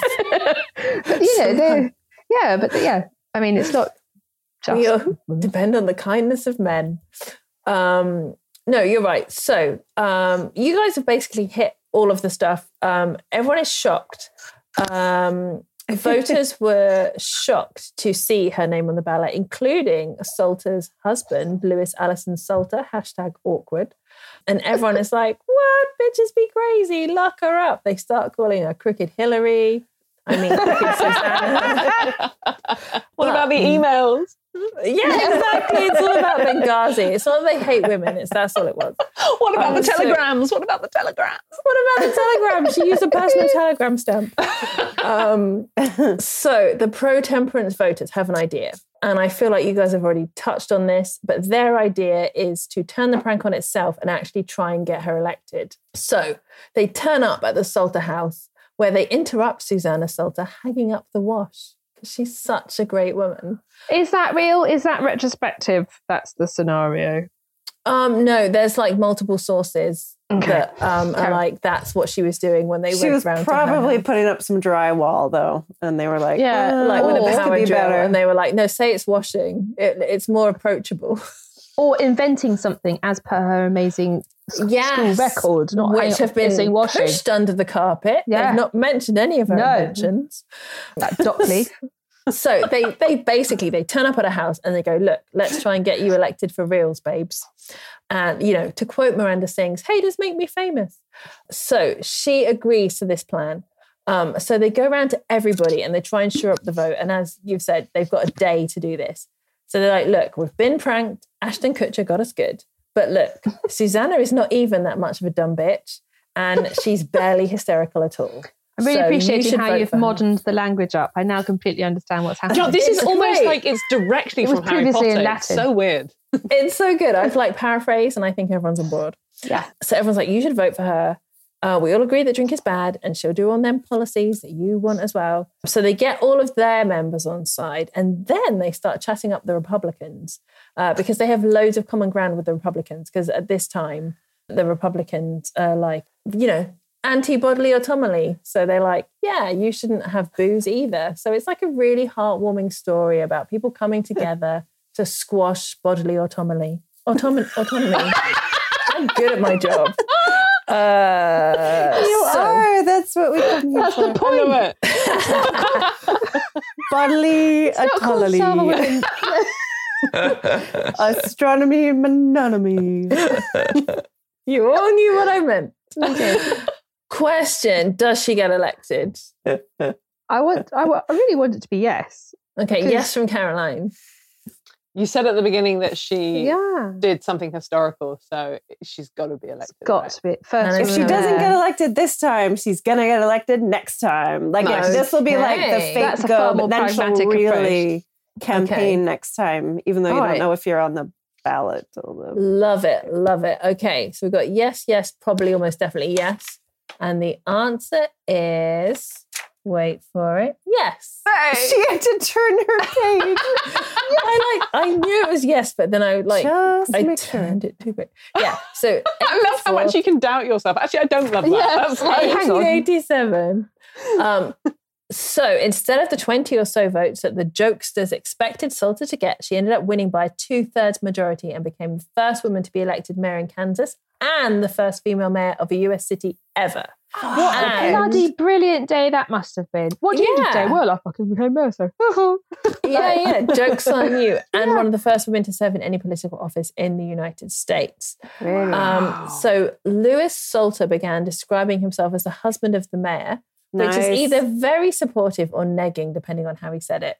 It's not just. We all depend on the kindness of men. No, you're right. So you guys have basically hit all of the stuff. Everyone is shocked. Voters were shocked to see her name on the ballot, including Salter's husband, Lewis Allison Salter, #awkward, And everyone is like, what? Bitches be crazy. Lock her up. They start calling her Crooked Hillary. I mean, Crooked Susanna. What about the emails? Yeah, exactly. It's all about Benghazi. It's not that they hate women. It's that's all it was. What about the telegrams? She used a personal telegram stamp. So the pro-temperance voters have an idea. And I feel like you guys have already touched on this, but their idea is to turn the prank on itself and actually try and get her elected. So they turn up at the Salter house where they interrupt Susanna Salter hanging up the wash. She's such a great woman. Is that real? Is that retrospective? That's the scenario. No, there's like multiple sources that are like that's what she was doing when they went around. She was probably putting up some drywall though, and they were like, like with a power drill, and they were like, no, say it's washing. It's more approachable. Or inventing something as per her amazing school record, which have been pushed under the carpet. Yeah. They've not mentioned any of her inventions. That Dockley. So they basically turn up at a house and they go, look, let's try and get you elected for reals, babes. And, you know, to quote Miranda Sings, haters make me famous. So she agrees to this plan. So they go around to everybody and they try and shore up the vote. And as you've said, they've got a day to do this. So they're like, look, we've been pranked. Ashton Kutcher got us good. But look, Susanna is not even that much of a dumb bitch. And she's barely hysterical at all. I'm really appreciating how you've moderned the language up. I now completely understand what's happening. This is almost like it's directly from Harry Potter. In Latin. It's so weird. It's so good. I've like paraphrased and I think everyone's on board. Yeah. So everyone's like, you should vote for her. We all agree that drink is bad and she'll do on them policies that you want as well. So they get all of their members on side and then they start chatting up the Republicans because they have loads of common ground with the Republicans because at this time, the Republicans are like, you know, anti-bodily autonomy. So they're like, yeah, you shouldn't have booze either. So it's like a really heartwarming story about people coming together to squash bodily autonomy. Autonomy. I'm good at my job. You are. That's what we come here for. That's the point. Bodily autonomy. Astronomy mononymy. You all knew what I meant. Okay. Question: does she get elected? I really want it to be yes. Okay. Yes from Caroline. You said at the beginning that she did something historical, so she's got to be elected. Got to be. First. If she doesn't get elected this time, she's going to get elected next time. Like this will be like the fake that's go, but then she'll really campaign next time, even though you don't know if you're on the ballot. Love it. Okay, so we've got yes, probably, almost definitely yes. And the answer is... wait for it. Yes. Hey. She had to turn her page. I knew it was yes, but then I turned it too quick. Yeah. So I love how much you can doubt yourself. Actually, I don't love that. Yeah. That's 1987. So instead of the 20 or so votes that the jokesters expected Salter to get, she ended up winning by a 2/3 majority and became the first woman to be elected mayor in Kansas and the first female mayor of a US city ever. What a bloody brilliant day that must have been. What do you do today? Well, I fucking became mayor, so. Joke's on you. And one of the first women to serve in any political office in the United States. Really? So Lewis Salter began describing himself as the husband of the mayor, which is either very supportive or negging, depending on how he said it.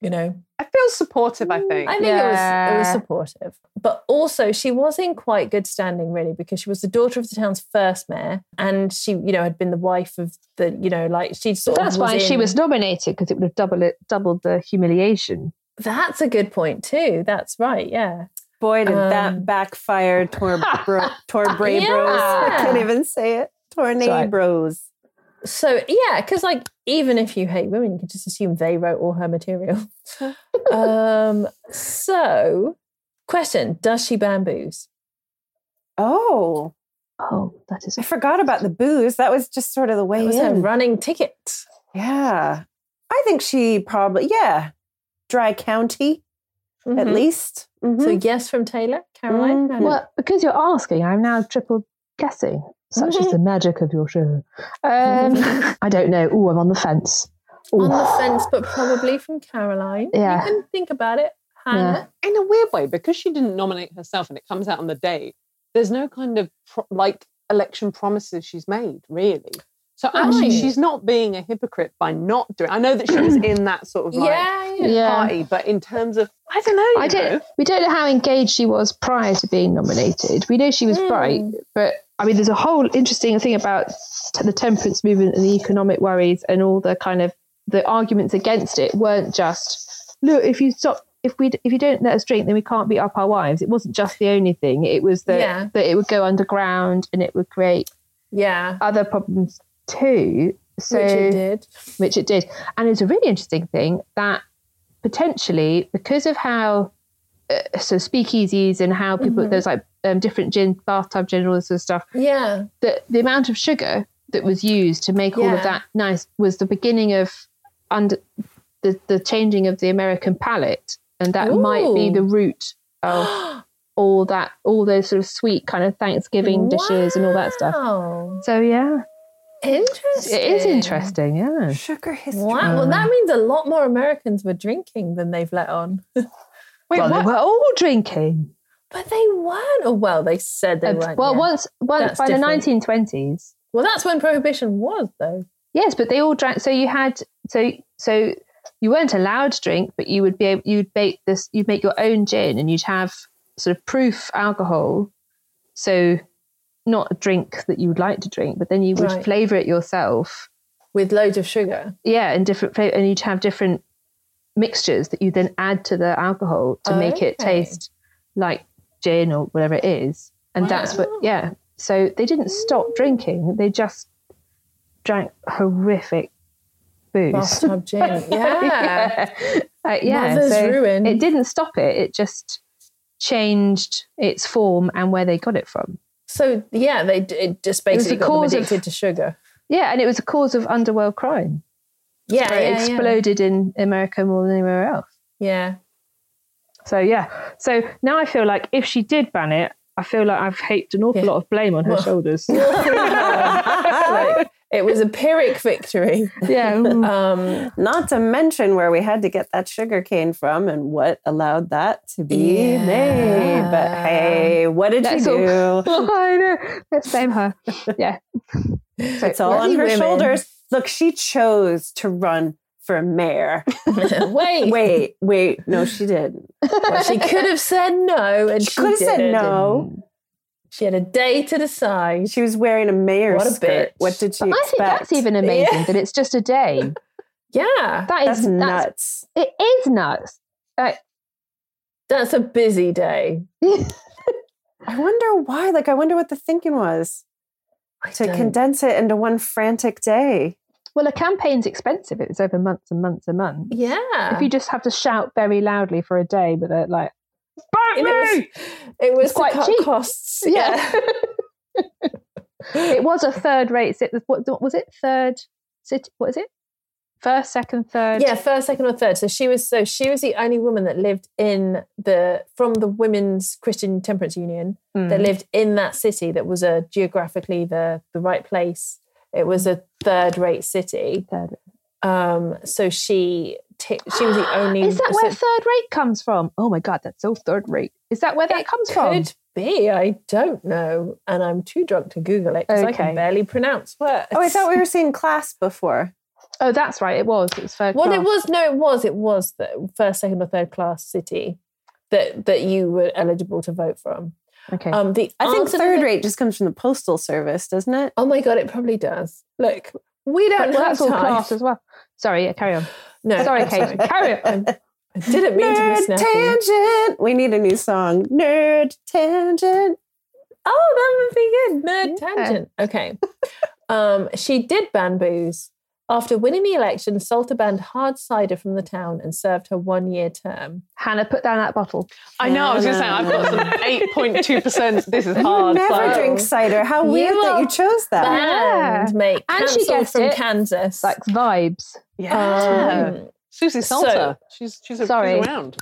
You know? I feel supportive, I think. It was supportive. But also she was in quite good standing, really, because she was the daughter of the town's first mayor and she, you know, had been the wife of the, you know, like she'd sort of... That's why she was nominated, because it would have doubled the humiliation. That's a good point too. That's right, yeah. Boy, did that backfire, Torbray Bros. I can't even say it. Tornado Bros. So, yeah, because, like, even if you hate women, you can just assume they wrote all her material. So, question, does she ban booze? Oh, that is... I forgot about the booze. That was just sort of the way in. It was her running ticket. Yeah. I think she probably, Dry County, at least. Mm-hmm. So, yes from Taylor, Caroline? Mm-hmm. Well, because you're asking, I'm now triple guessing. Such is the magic of your show. I don't know. Oh, I'm on the fence. Ooh. On the fence, but probably from Caroline. Yeah. You can think about it, Hannah. Yeah. In a weird way, because she didn't nominate herself and it comes out on the day, There's no kind of election promises she's made, really. So actually, she's not being a hypocrite by not doing it. I know that she was in that sort of party, but in terms of, I don't know. We don't know how engaged she was prior to being nominated. We know she was bright, but I mean, there's a whole interesting thing about the temperance movement and the economic worries and all the kind of the arguments against it weren't just, look, if you don't let us drink, then we can't beat up our wives. It wasn't just the only thing. It was that it would go underground and it would create other problems too. So, which it did. And it's a really interesting thing that potentially because of how speakeasies and how people there's like different gin, bathtub gin, all this sort of stuff. Yeah, the amount of sugar that was used to make all of that nice was the beginning of the changing of the American palate, and that might be the root of all those sort of sweet kind of Thanksgiving dishes and all that stuff. So interesting. It is interesting, yeah. Sugar history. Wow. Well, that means a lot more Americans were drinking than they've let on. They were all drinking, but they weren't. Or well, they said they weren't. Well, once by the 1920s. Well, that's when prohibition was, though. Yes, but they all drank. So you had so you weren't allowed to drink, but you would be able, you'd make your own gin, and you'd have sort of proof alcohol. So. Not a drink that you would like to drink, but then you would flavour it yourself. With loads of sugar? Yeah, and different flavour, and you'd have different mixtures that you then add to the alcohol to make it taste like gin or whatever it is. And that's what, So they didn't stop drinking, they just drank horrific booze. Bathtub gin, Mother's ruin. It didn't stop it, it just changed its form and where they got it from. So, it just basically got addicted to sugar. Yeah, and it was a cause of underworld crime. Yeah, it exploded in America more than anywhere else. Yeah. So, So now I feel like if she did ban it, I feel like I've heaped an awful lot of blame on her shoulders. It was a Pyrrhic victory. Yeah. Not to mention where we had to get that sugar cane from and what allowed that to be made. But hey, what did she do? I know. Let's blame her. Yeah. So it's all on her shoulders. Look, she chose to run for mayor. Wait. No, she didn't. Well, she could have said no, and she could have said no. She had a day to decide. She was wearing a mayor's skirt. What did she expect? I think that's even amazing that it's just a day. That's nuts. It is nuts. That's a busy day. I wonder why. I wonder what the thinking was to condense it into one frantic day. Well, a campaign's expensive. It was over months and months and months. Yeah. If you just have to shout very loudly for a day with a It was quite cheap costs. Yeah. It was a third rate. What was it? Third city? What is it? First, second, third. Yeah, first, second, or third. So she was the only woman that lived from the Women's Christian Temperance Union that lived in that city that was geographically the right place. It was a third rate city. Third. So she was the only. Is that where third rate comes from? Oh my God, that's so third rate. Is that where that comes from? It could be. I don't know, and I'm too drunk to Google it because I can barely pronounce words. Oh, I thought we were seeing class before. Oh, that's right. It was third. Well, class. It was the first, second, or third class city that you were eligible to vote from. Okay. I think third rate just comes from the postal service, doesn't it? Oh my God, it probably does. Look. We don't know. That's all class as well. Sorry, carry on. No, sorry, Kate. Carry on. I didn't mean to be snappy. Nerd Tangent. We need a new song. Nerd Tangent. Oh, that would be good. Nerd Tangent. Okay. She did ban booze. After winning the election, Salter banned hard cider from the town and served her 1-year term. Hannah, put down that bottle. I know, I was going to say, I've got some 8.2%. This is hard. You never drink cider. How weird that you chose that. Banned, mate. And she gets from Kansas. Like vibes. Yeah. Susie Salter. So, she's around.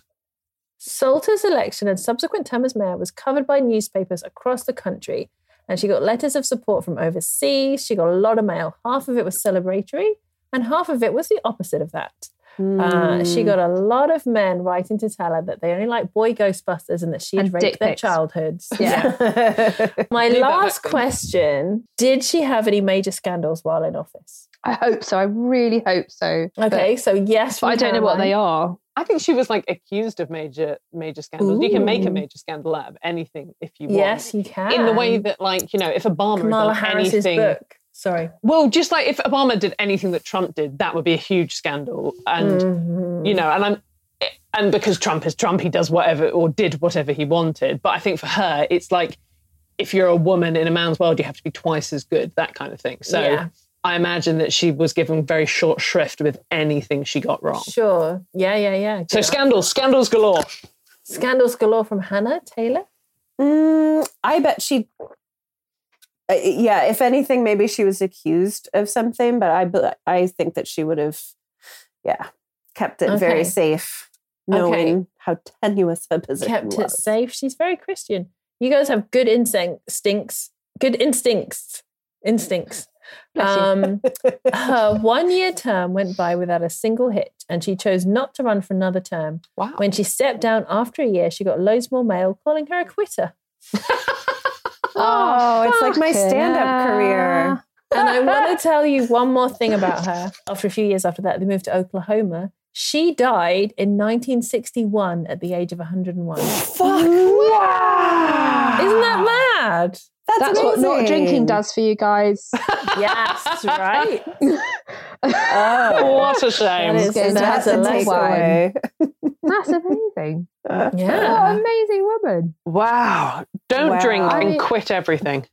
Salter's election and subsequent term as mayor was covered by newspapers across the country. And she got letters of support from overseas. She got a lot of mail. Half of it was celebratory and half of it was the opposite of that. She got a lot of men writing to tell her that they only like boy Ghostbusters and that she had raped their childhoods. Yeah. My last question, did she have any major scandals while in office? I hope so. I really hope so. Okay, so yes. But I don't know what they are. I think she was like accused of major scandals. Ooh. You can make a major scandal out of anything if you want. Yes, you can. In the way that, like, you know, if Obama Kamala had done Harris's anything. Book. Sorry. Well, just like if Obama did anything that Trump did, that would be a huge scandal. And, you know, and because Trump is Trump, he does whatever or did whatever he wanted. But I think for her, it's like if you're a woman in a man's world, you have to be twice as good, that kind of thing. So yeah. I imagine that she was given very short shrift with anything she got wrong. Sure. Yeah. Good. So scandals galore. Scandals galore from Hannah Taylor. I bet she... yeah, if anything, maybe she was accused of something, but I think that she would have, kept it very safe, knowing how tenuous her position was. Kept it safe. She's very Christian. You guys have good instincts. Her one-year term went by without a single hitch, and she chose not to run for another term. Wow. When she stepped down after a year, she got loads more mail calling her a quitter. Oh, it's like my stand-up career. And I want to tell you one more thing about her. After a few years after that, they moved to Oklahoma. She died in 1961 at the age of 101. Fuck! Wow! Isn't that mad? That's what not drinking does for you guys. Yes, right? Oh, what a shame. That's a nice one. That's amazing. Yeah. What an amazing woman. Wow. Don't drink and quit everything.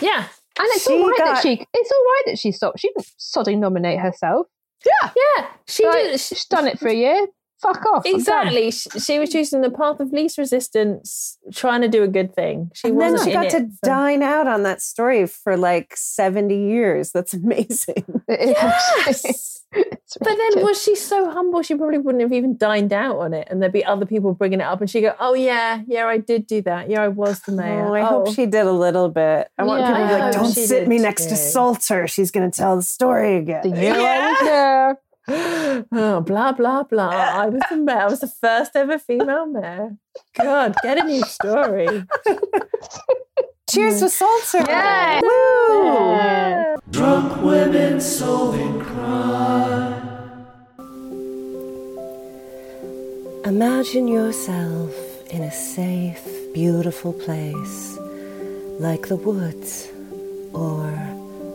Yeah. And it's all right that she stopped. She didn't sodding nominate herself. Yeah. Yeah. She's done it for a year. Fuck off. Exactly. She was choosing the path of least resistance, trying to do a good thing. She got to dine out on that story for like 70 years. That's amazing. Yes. But then was she so humble, she probably wouldn't have even dined out on it. And there'd be other people bringing it up and she'd go, oh yeah, I did do that. Yeah, I was the mayor. I hope she did a little bit. I want people to be like, don't sit me next to Salter. She's going to tell the story again. I was there. Oh, blah, blah, blah. I was the mayor. I was the first ever female mayor. God, get a new story. Cheers for Salter. Yeah. Woo! Yeah. Drunk women solving crime. Imagine yourself in a safe, beautiful place, like the woods or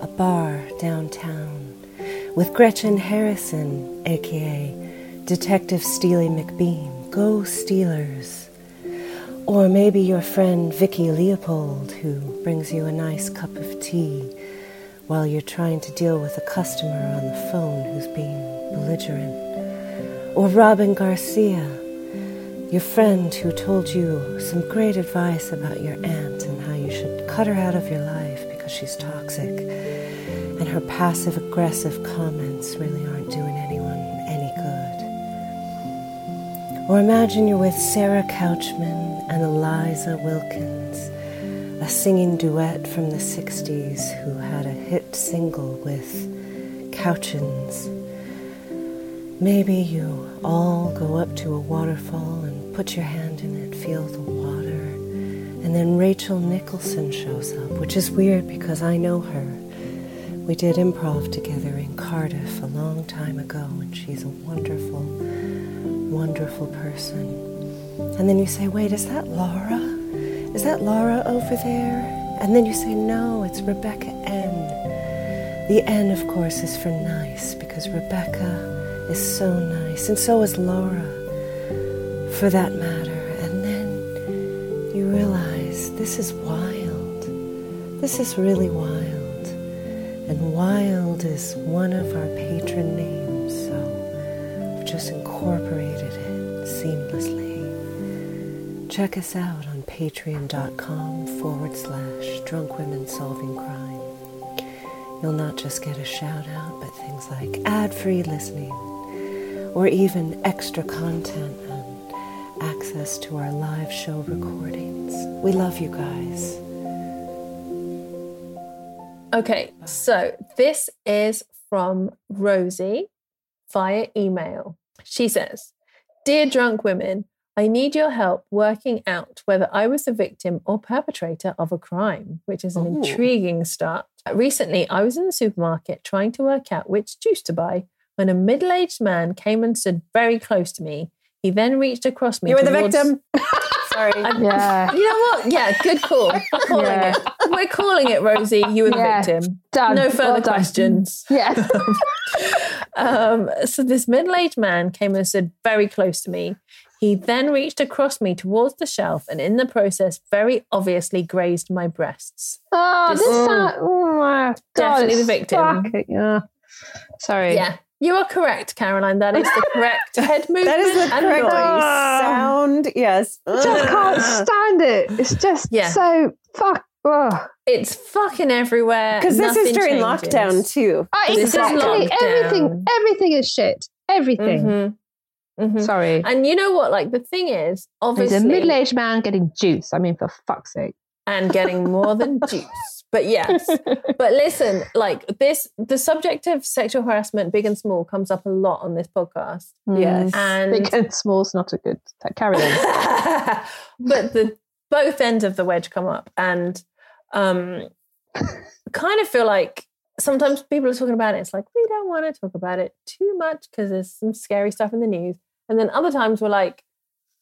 a bar downtown. With Gretchen Harrison, a.k.a. Detective Steely McBeam, go Steelers. Or maybe your friend Vicky Leopold, who brings you a nice cup of tea while you're trying to deal with a customer on the phone who's being belligerent. Or Robin Garcia, your friend who told you some great advice about your aunt and how you should cut her out of your life because she's toxic. And her passive-aggressive comments really aren't doing anyone any good. Or imagine you're with Sarah Couchman and Eliza Wilkins, a singing duet from the 60s who had a hit single with Couchins. Maybe you all go up to a waterfall and put your hand in it, feel the water, and then Rachel Nicholson shows up, which is weird because I know her. We did improv together in Cardiff a long time ago, and she's a wonderful, wonderful person. And then you say, wait, is that Laura? Is that Laura over there? And then you say, no, it's Rebecca N. The N, of course, is for nice, because Rebecca is so nice, and so is Laura, for that matter. And then you realize, this is wild. This is really wild. And wild is one of our patron names, so we've just incorporated it seamlessly. Check us out on patreon.com/drunk women solving crime. You'll not just get a shout out, but things like ad-free listening, or even extra content and access to our live show recordings. We love you guys. Okay, so this is from Rosie. via email. She says, "Dear drunk women, I need your help working out whether I was the victim or perpetrator of a crime," which is an intriguing start. "Recently, I was in the supermarket trying to work out which juice to buy when a middle-aged man came and stood very close to me. He then reached across me. You were the victim. Sorry. Yeah. You know what? Yeah, good call. We're calling it, Rosie. You were the victim. Done. No further questions. Yes. So this middle-aged man came and stood very close to me. He then reached across me towards the shelf and in the process very obviously grazed my breasts. Oh, my God. Definitely the victim. Yeah. Sorry. Yeah. You are correct, Caroline. That is the correct head movement. That is the correct sound. Yes. I just can't stand it. It's just so fuck. Ugh. It's fucking everywhere. Because this is during lockdown too. Oh, exactly. Everything is shit. Everything. Mm-hmm. Mm-hmm. Sorry. And you know what? Like, the thing is, obviously, there's a middle-aged man getting juice. I mean, for fuck's sake. And getting more than juice. But yes. But listen, like this, the subject of sexual harassment, big and small, comes up a lot on this podcast. Yes. And big and small's not a good carry on. But the both ends of the wedge come up, and kind of feel like sometimes people are talking about it. It's like, we don't want to talk about it too much because there's some scary stuff in the news. And then other times we're like,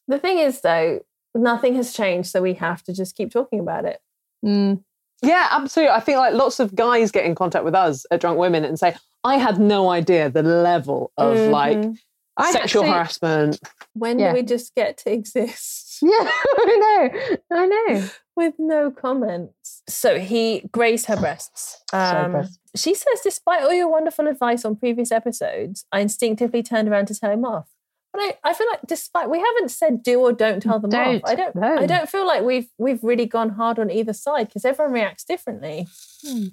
the thing is though, nothing has changed, so we have to just keep talking about it. Mm. Yeah, absolutely. I think like lots of guys get in contact with us at Drunk Women and say, I had no idea the level of sexual harassment. When do we just get to exist? Yeah, I know. With no comments. So he grazed her breasts. She says, despite all your wonderful advice on previous episodes, I instinctively turned around to tell him off. But I feel like despite we haven't said do or don't tell them off. I don't feel like we've really gone hard on either side because everyone reacts differently. We're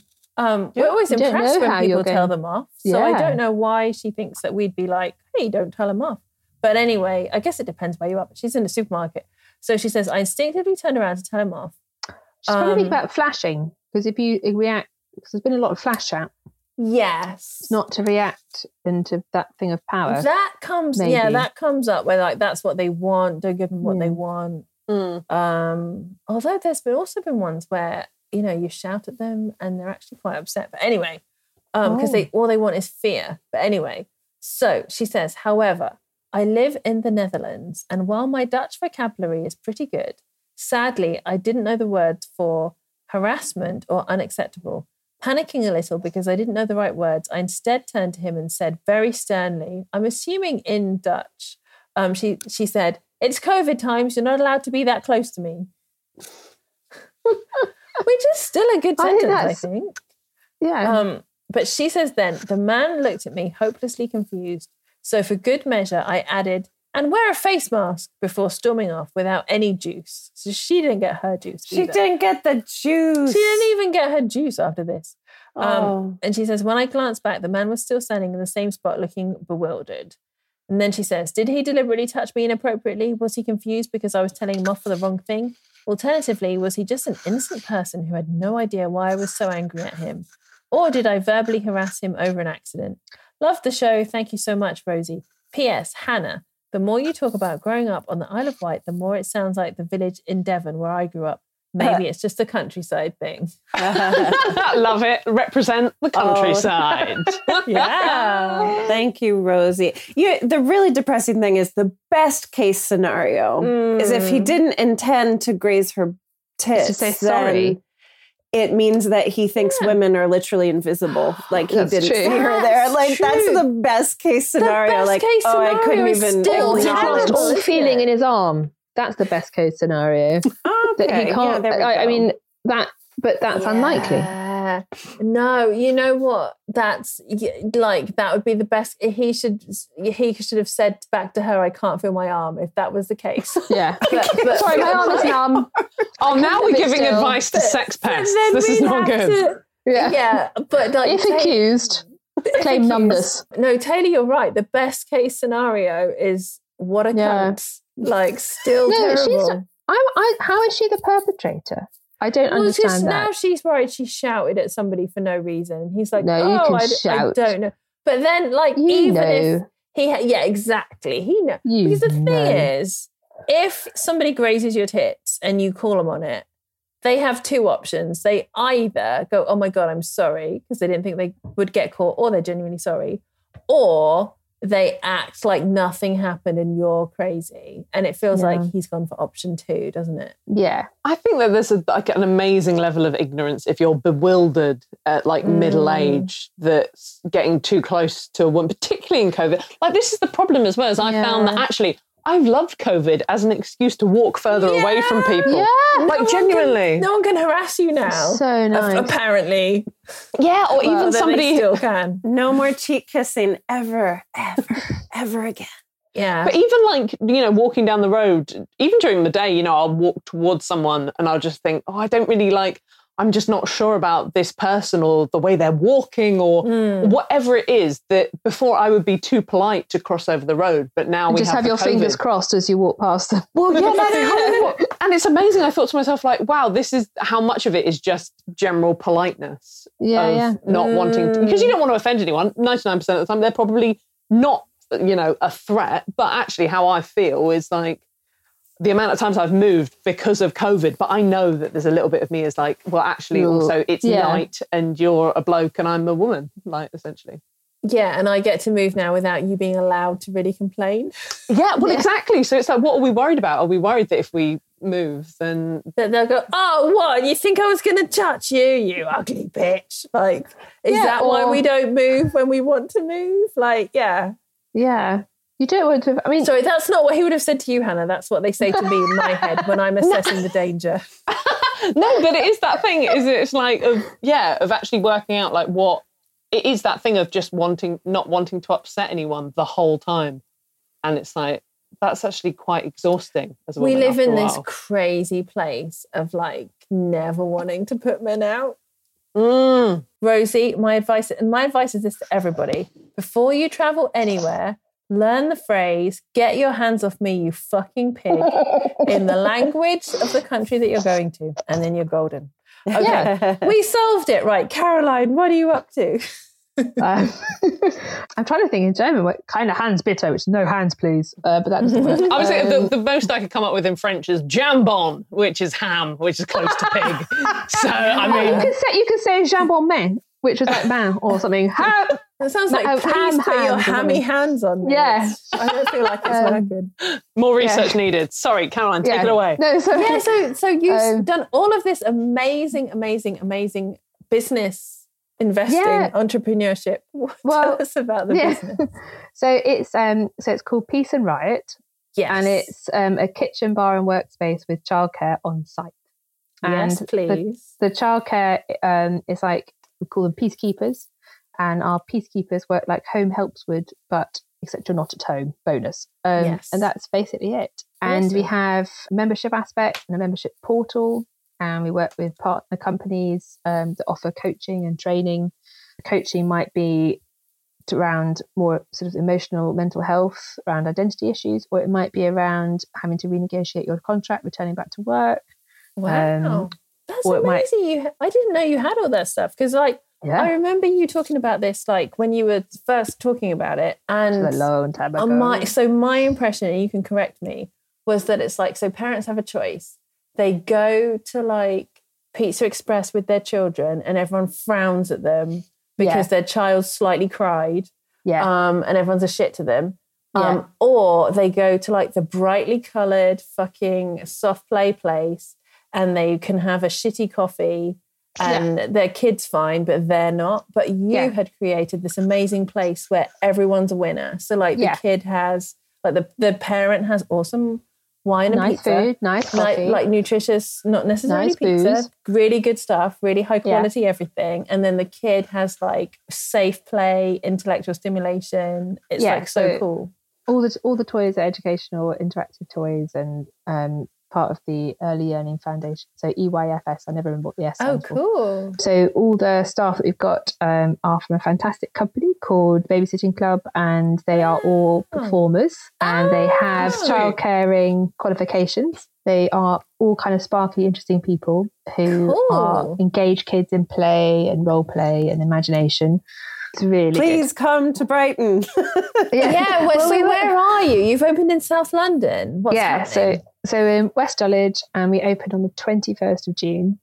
always impressed when people tell them off. So I don't know why she thinks that we'd be like, hey, don't tell them off. But anyway, I guess it depends where you are. But she's in a supermarket. So she says, I instinctively turned around to tell him off. She's probably about flashing, because if you react, because there's been a lot of flash out. Yes. Not to react into that thing of power. That comes up where like that's what they want, don't give them what they want. Mm. Although there's been also been ones where, you know, you shout at them and they're actually quite upset. But anyway, because they all they want is fear. But anyway, so she says, however, I live in the Netherlands, and while my Dutch vocabulary is pretty good, sadly, I didn't know the words for harassment or unacceptable. Panicking a little because I didn't know the right words, I instead turned to him and said very sternly, I'm assuming in Dutch, she said, it's COVID times, you're not allowed to be that close to me. Which is still a good sentence, I think. Yeah. But she says then, the man looked at me hopelessly confused. So for good measure, I added, and wear a face mask, before storming off without any juice. So she didn't get her juice either. She didn't get the juice. She didn't even get her juice after this. And she says, when I glanced back, the man was still standing in the same spot looking bewildered. And then she says, did he deliberately touch me inappropriately? Was he confused because I was telling him off for the wrong thing? Alternatively, was he just an innocent person who had no idea why I was so angry at him? Or did I verbally harass him over an accident? Love the show. Thank you so much, Rosie. P.S. Hannah, the more you talk about growing up on the Isle of Wight, the more it sounds like the village in Devon where I grew up. Maybe it's just a countryside thing. Love it. Represent the countryside. Yeah. Thank you, Rosie. The really depressing thing is the best case scenario is if he didn't intend to graze her tits. To say sorry. It means that he thinks women are literally invisible. Like, he didn't see her there. Like, that's the best case scenario. The best case scenario I couldn't even... Still feeling in his arm. That's the best case scenario. Oh, okay. That he can't... Yeah, that's unlikely. No, you know what? That's, like, that would be the best... He should have said back to her, I can't feel my arm, if that was the case. Yeah. But, sorry, my arm is numb. Oh, now we're giving advice to sex pests. This is not good. But like... If accused, claim numbness. No, Taylor, you're right. The best case scenario is what a cunt. Like, still terrible. How is she the perpetrator? I don't understand that. Now she's worried she shouted at somebody for no reason. And he's like, I don't know. But then, like, He knows. Because the thing is, if somebody grazes your tits and you call them on it, they have two options. They either go, oh my God, I'm sorry, because they didn't think they would get caught, or they're genuinely sorry, or they act like nothing happened and you're crazy. And it feels like he's gone for option two, doesn't it? Yeah. I think that there's like an amazing level of ignorance if you're bewildered at like middle age, that's getting too close to a woman, particularly in COVID. Like, this is the problem as well, as I found that actually I've loved COVID as an excuse to walk further away from people. Yeah. Like, genuinely. No one can harass you now. So nice. Apparently. Yeah, or well, even somebody still can. No more cheek kissing ever again. Yeah. But even like, you know, walking down the road, even during the day, you know, I'll walk towards someone and I'll just think, oh, I don't really like, I'm just not sure about this person or the way they're walking or whatever it is, that before I would be too polite to cross over the road, but now we just have your COVID. Fingers crossed as you walk past them. Well, yeah, and it's amazing. I thought to myself, like, wow, this is how much of it is just general politeness not wanting to, because you don't want to offend anyone. 99% of the time, they're probably not, you know, a threat, but actually how I feel is like, the amount of times I've moved because of COVID, but I know that there's a little bit of me is like, well, actually, also it's night and you're a bloke and I'm a woman, like, essentially. Yeah, and I get to move now without you being allowed to really complain. Yeah, well, exactly. So it's like, what are we worried about? Are we worried that if we move, then... that they'll go, oh, what? You think I was going to touch you, you ugly bitch? Like, is that why we don't move when we want to move? Like, yeah. Yeah. You don't want to... I mean, sorry, that's not what he would have said to you, Hannah. That's what they say to me in my head when I'm assessing the danger. No, but it is that thing, is it's like, of actually working out like what... It is that thing of just not wanting to upset anyone the whole time. And it's like, that's actually quite exhausting as a woman. We live in this crazy place of like never wanting to put men out. Mm. Rosie, my advice is this to everybody. Before you travel anywhere... learn the phrase, get your hands off me, you fucking pig, in the language of the country that you're going to, and then you're golden. Okay, we solved it, right? Caroline, what are you up to? I'm trying to think in German, what kind of hands bitte, which no hands, please. But that doesn't work. I would say the most I could come up with in French is jambon, which is ham, which is close to pig. So, I mean... You could say jambon men, which is like man or something. Ham! That sounds like, please put your hammy hands on me. Yeah. I don't feel like it's working. More research needed. Sorry, Caroline, take it away. No, so you've done all of this amazing business investing, entrepreneurship. Tell us about the business. So it's called Peace and Riot. Yes. And it's a kitchen, bar and workspace with childcare on site. And yes, please. The childcare is like, we call them peacekeepers. And our peacekeepers work like home helps would, but except you're not at home, bonus. And that's basically it. And we have a membership aspect and a membership portal. And we work with partner companies that offer coaching and training. Coaching might be around more sort of emotional, mental health, around identity issues, or it might be around having to renegotiate your contract, returning back to work. Wow. That's amazing. I didn't know you had all that stuff because like, yeah. I remember you talking about this, like when you were first talking about it, and a long time ago. My impression, and you can correct me, was that it's like, so parents have a choice. They go to like Pizza Express with their children, and everyone frowns at them because their child slightly cried, and everyone's a shit to them. Or they go to like the brightly coloured fucking soft play place, and they can have a shitty coffee. And their kid's fine, but they're not. But you had created this amazing place where everyone's a winner. So, like, the kid has, like, the parent has awesome wine and pizza. Nice food, nice coffee. Like, nutritious, not necessarily nice pizza. Booze. Really good stuff, really high quality everything. And then the kid has, like, safe play, intellectual stimulation. It's, like, so cool. All the toys are educational, interactive toys and... part of the Early Earning Foundation, so EYFS. I never remember what the S stands for. Cool. So all the staff that we've got are from a fantastic company called Babysitting Club, and they are all performers, and they have child caring qualifications. They are all kind of sparkly, interesting people who are engage kids in play and role play and imagination. It's really Please good. Come to Brighton. Where are you? You've opened in South London. What's happening? So in West Dulwich, and we opened on the 21st of June,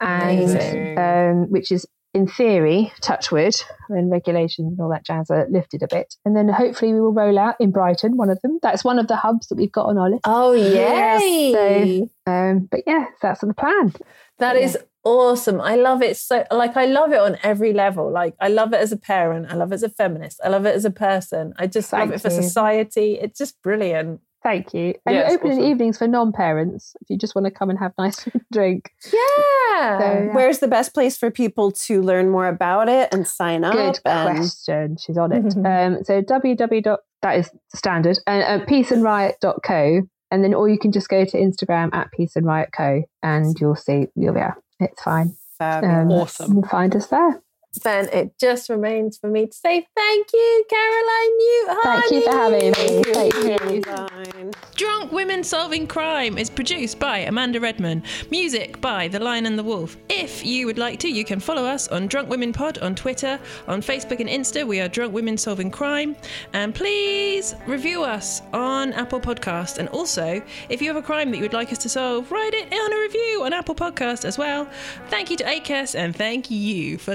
and which is in theory, touch wood, when regulations and all that jazz are lifted a bit. And then hopefully we will roll out in Brighton, one of them. That's one of the hubs that we've got on our list. Oh, yay! So, but yeah, that's the plan. That is awesome. I love it so, I love it on every level. I love it as a parent. I love it as a feminist. I love it as a person. I just love it for society. It's just brilliant. Thank you. And you're open in evenings for non-parents if you just want to come and have a nice drink. Yeah. Where's the best place for people to learn more about it and sign up? Good question. She's on it. So that is standard. Peaceandriot.co, and then or you can just go to Instagram at peaceandriotco, and you'll see. It's fine. Awesome. You'll find us there. Then it just remains for me to say thank you, Caroline Newhart. Thank you for having me. Thank you. Drunk Women Solving Crime is produced by Amanda Redman. Music by The Lion and the Wolf. If you would like to, you can follow us on Drunk Women Pod on Twitter, on Facebook and Insta. We are Drunk Women Solving Crime. And please review us on Apple Podcast. And also, if you have a crime that you would like us to solve, write it on a review on Apple Podcast as well. Thank you to ACAS, and thank you for...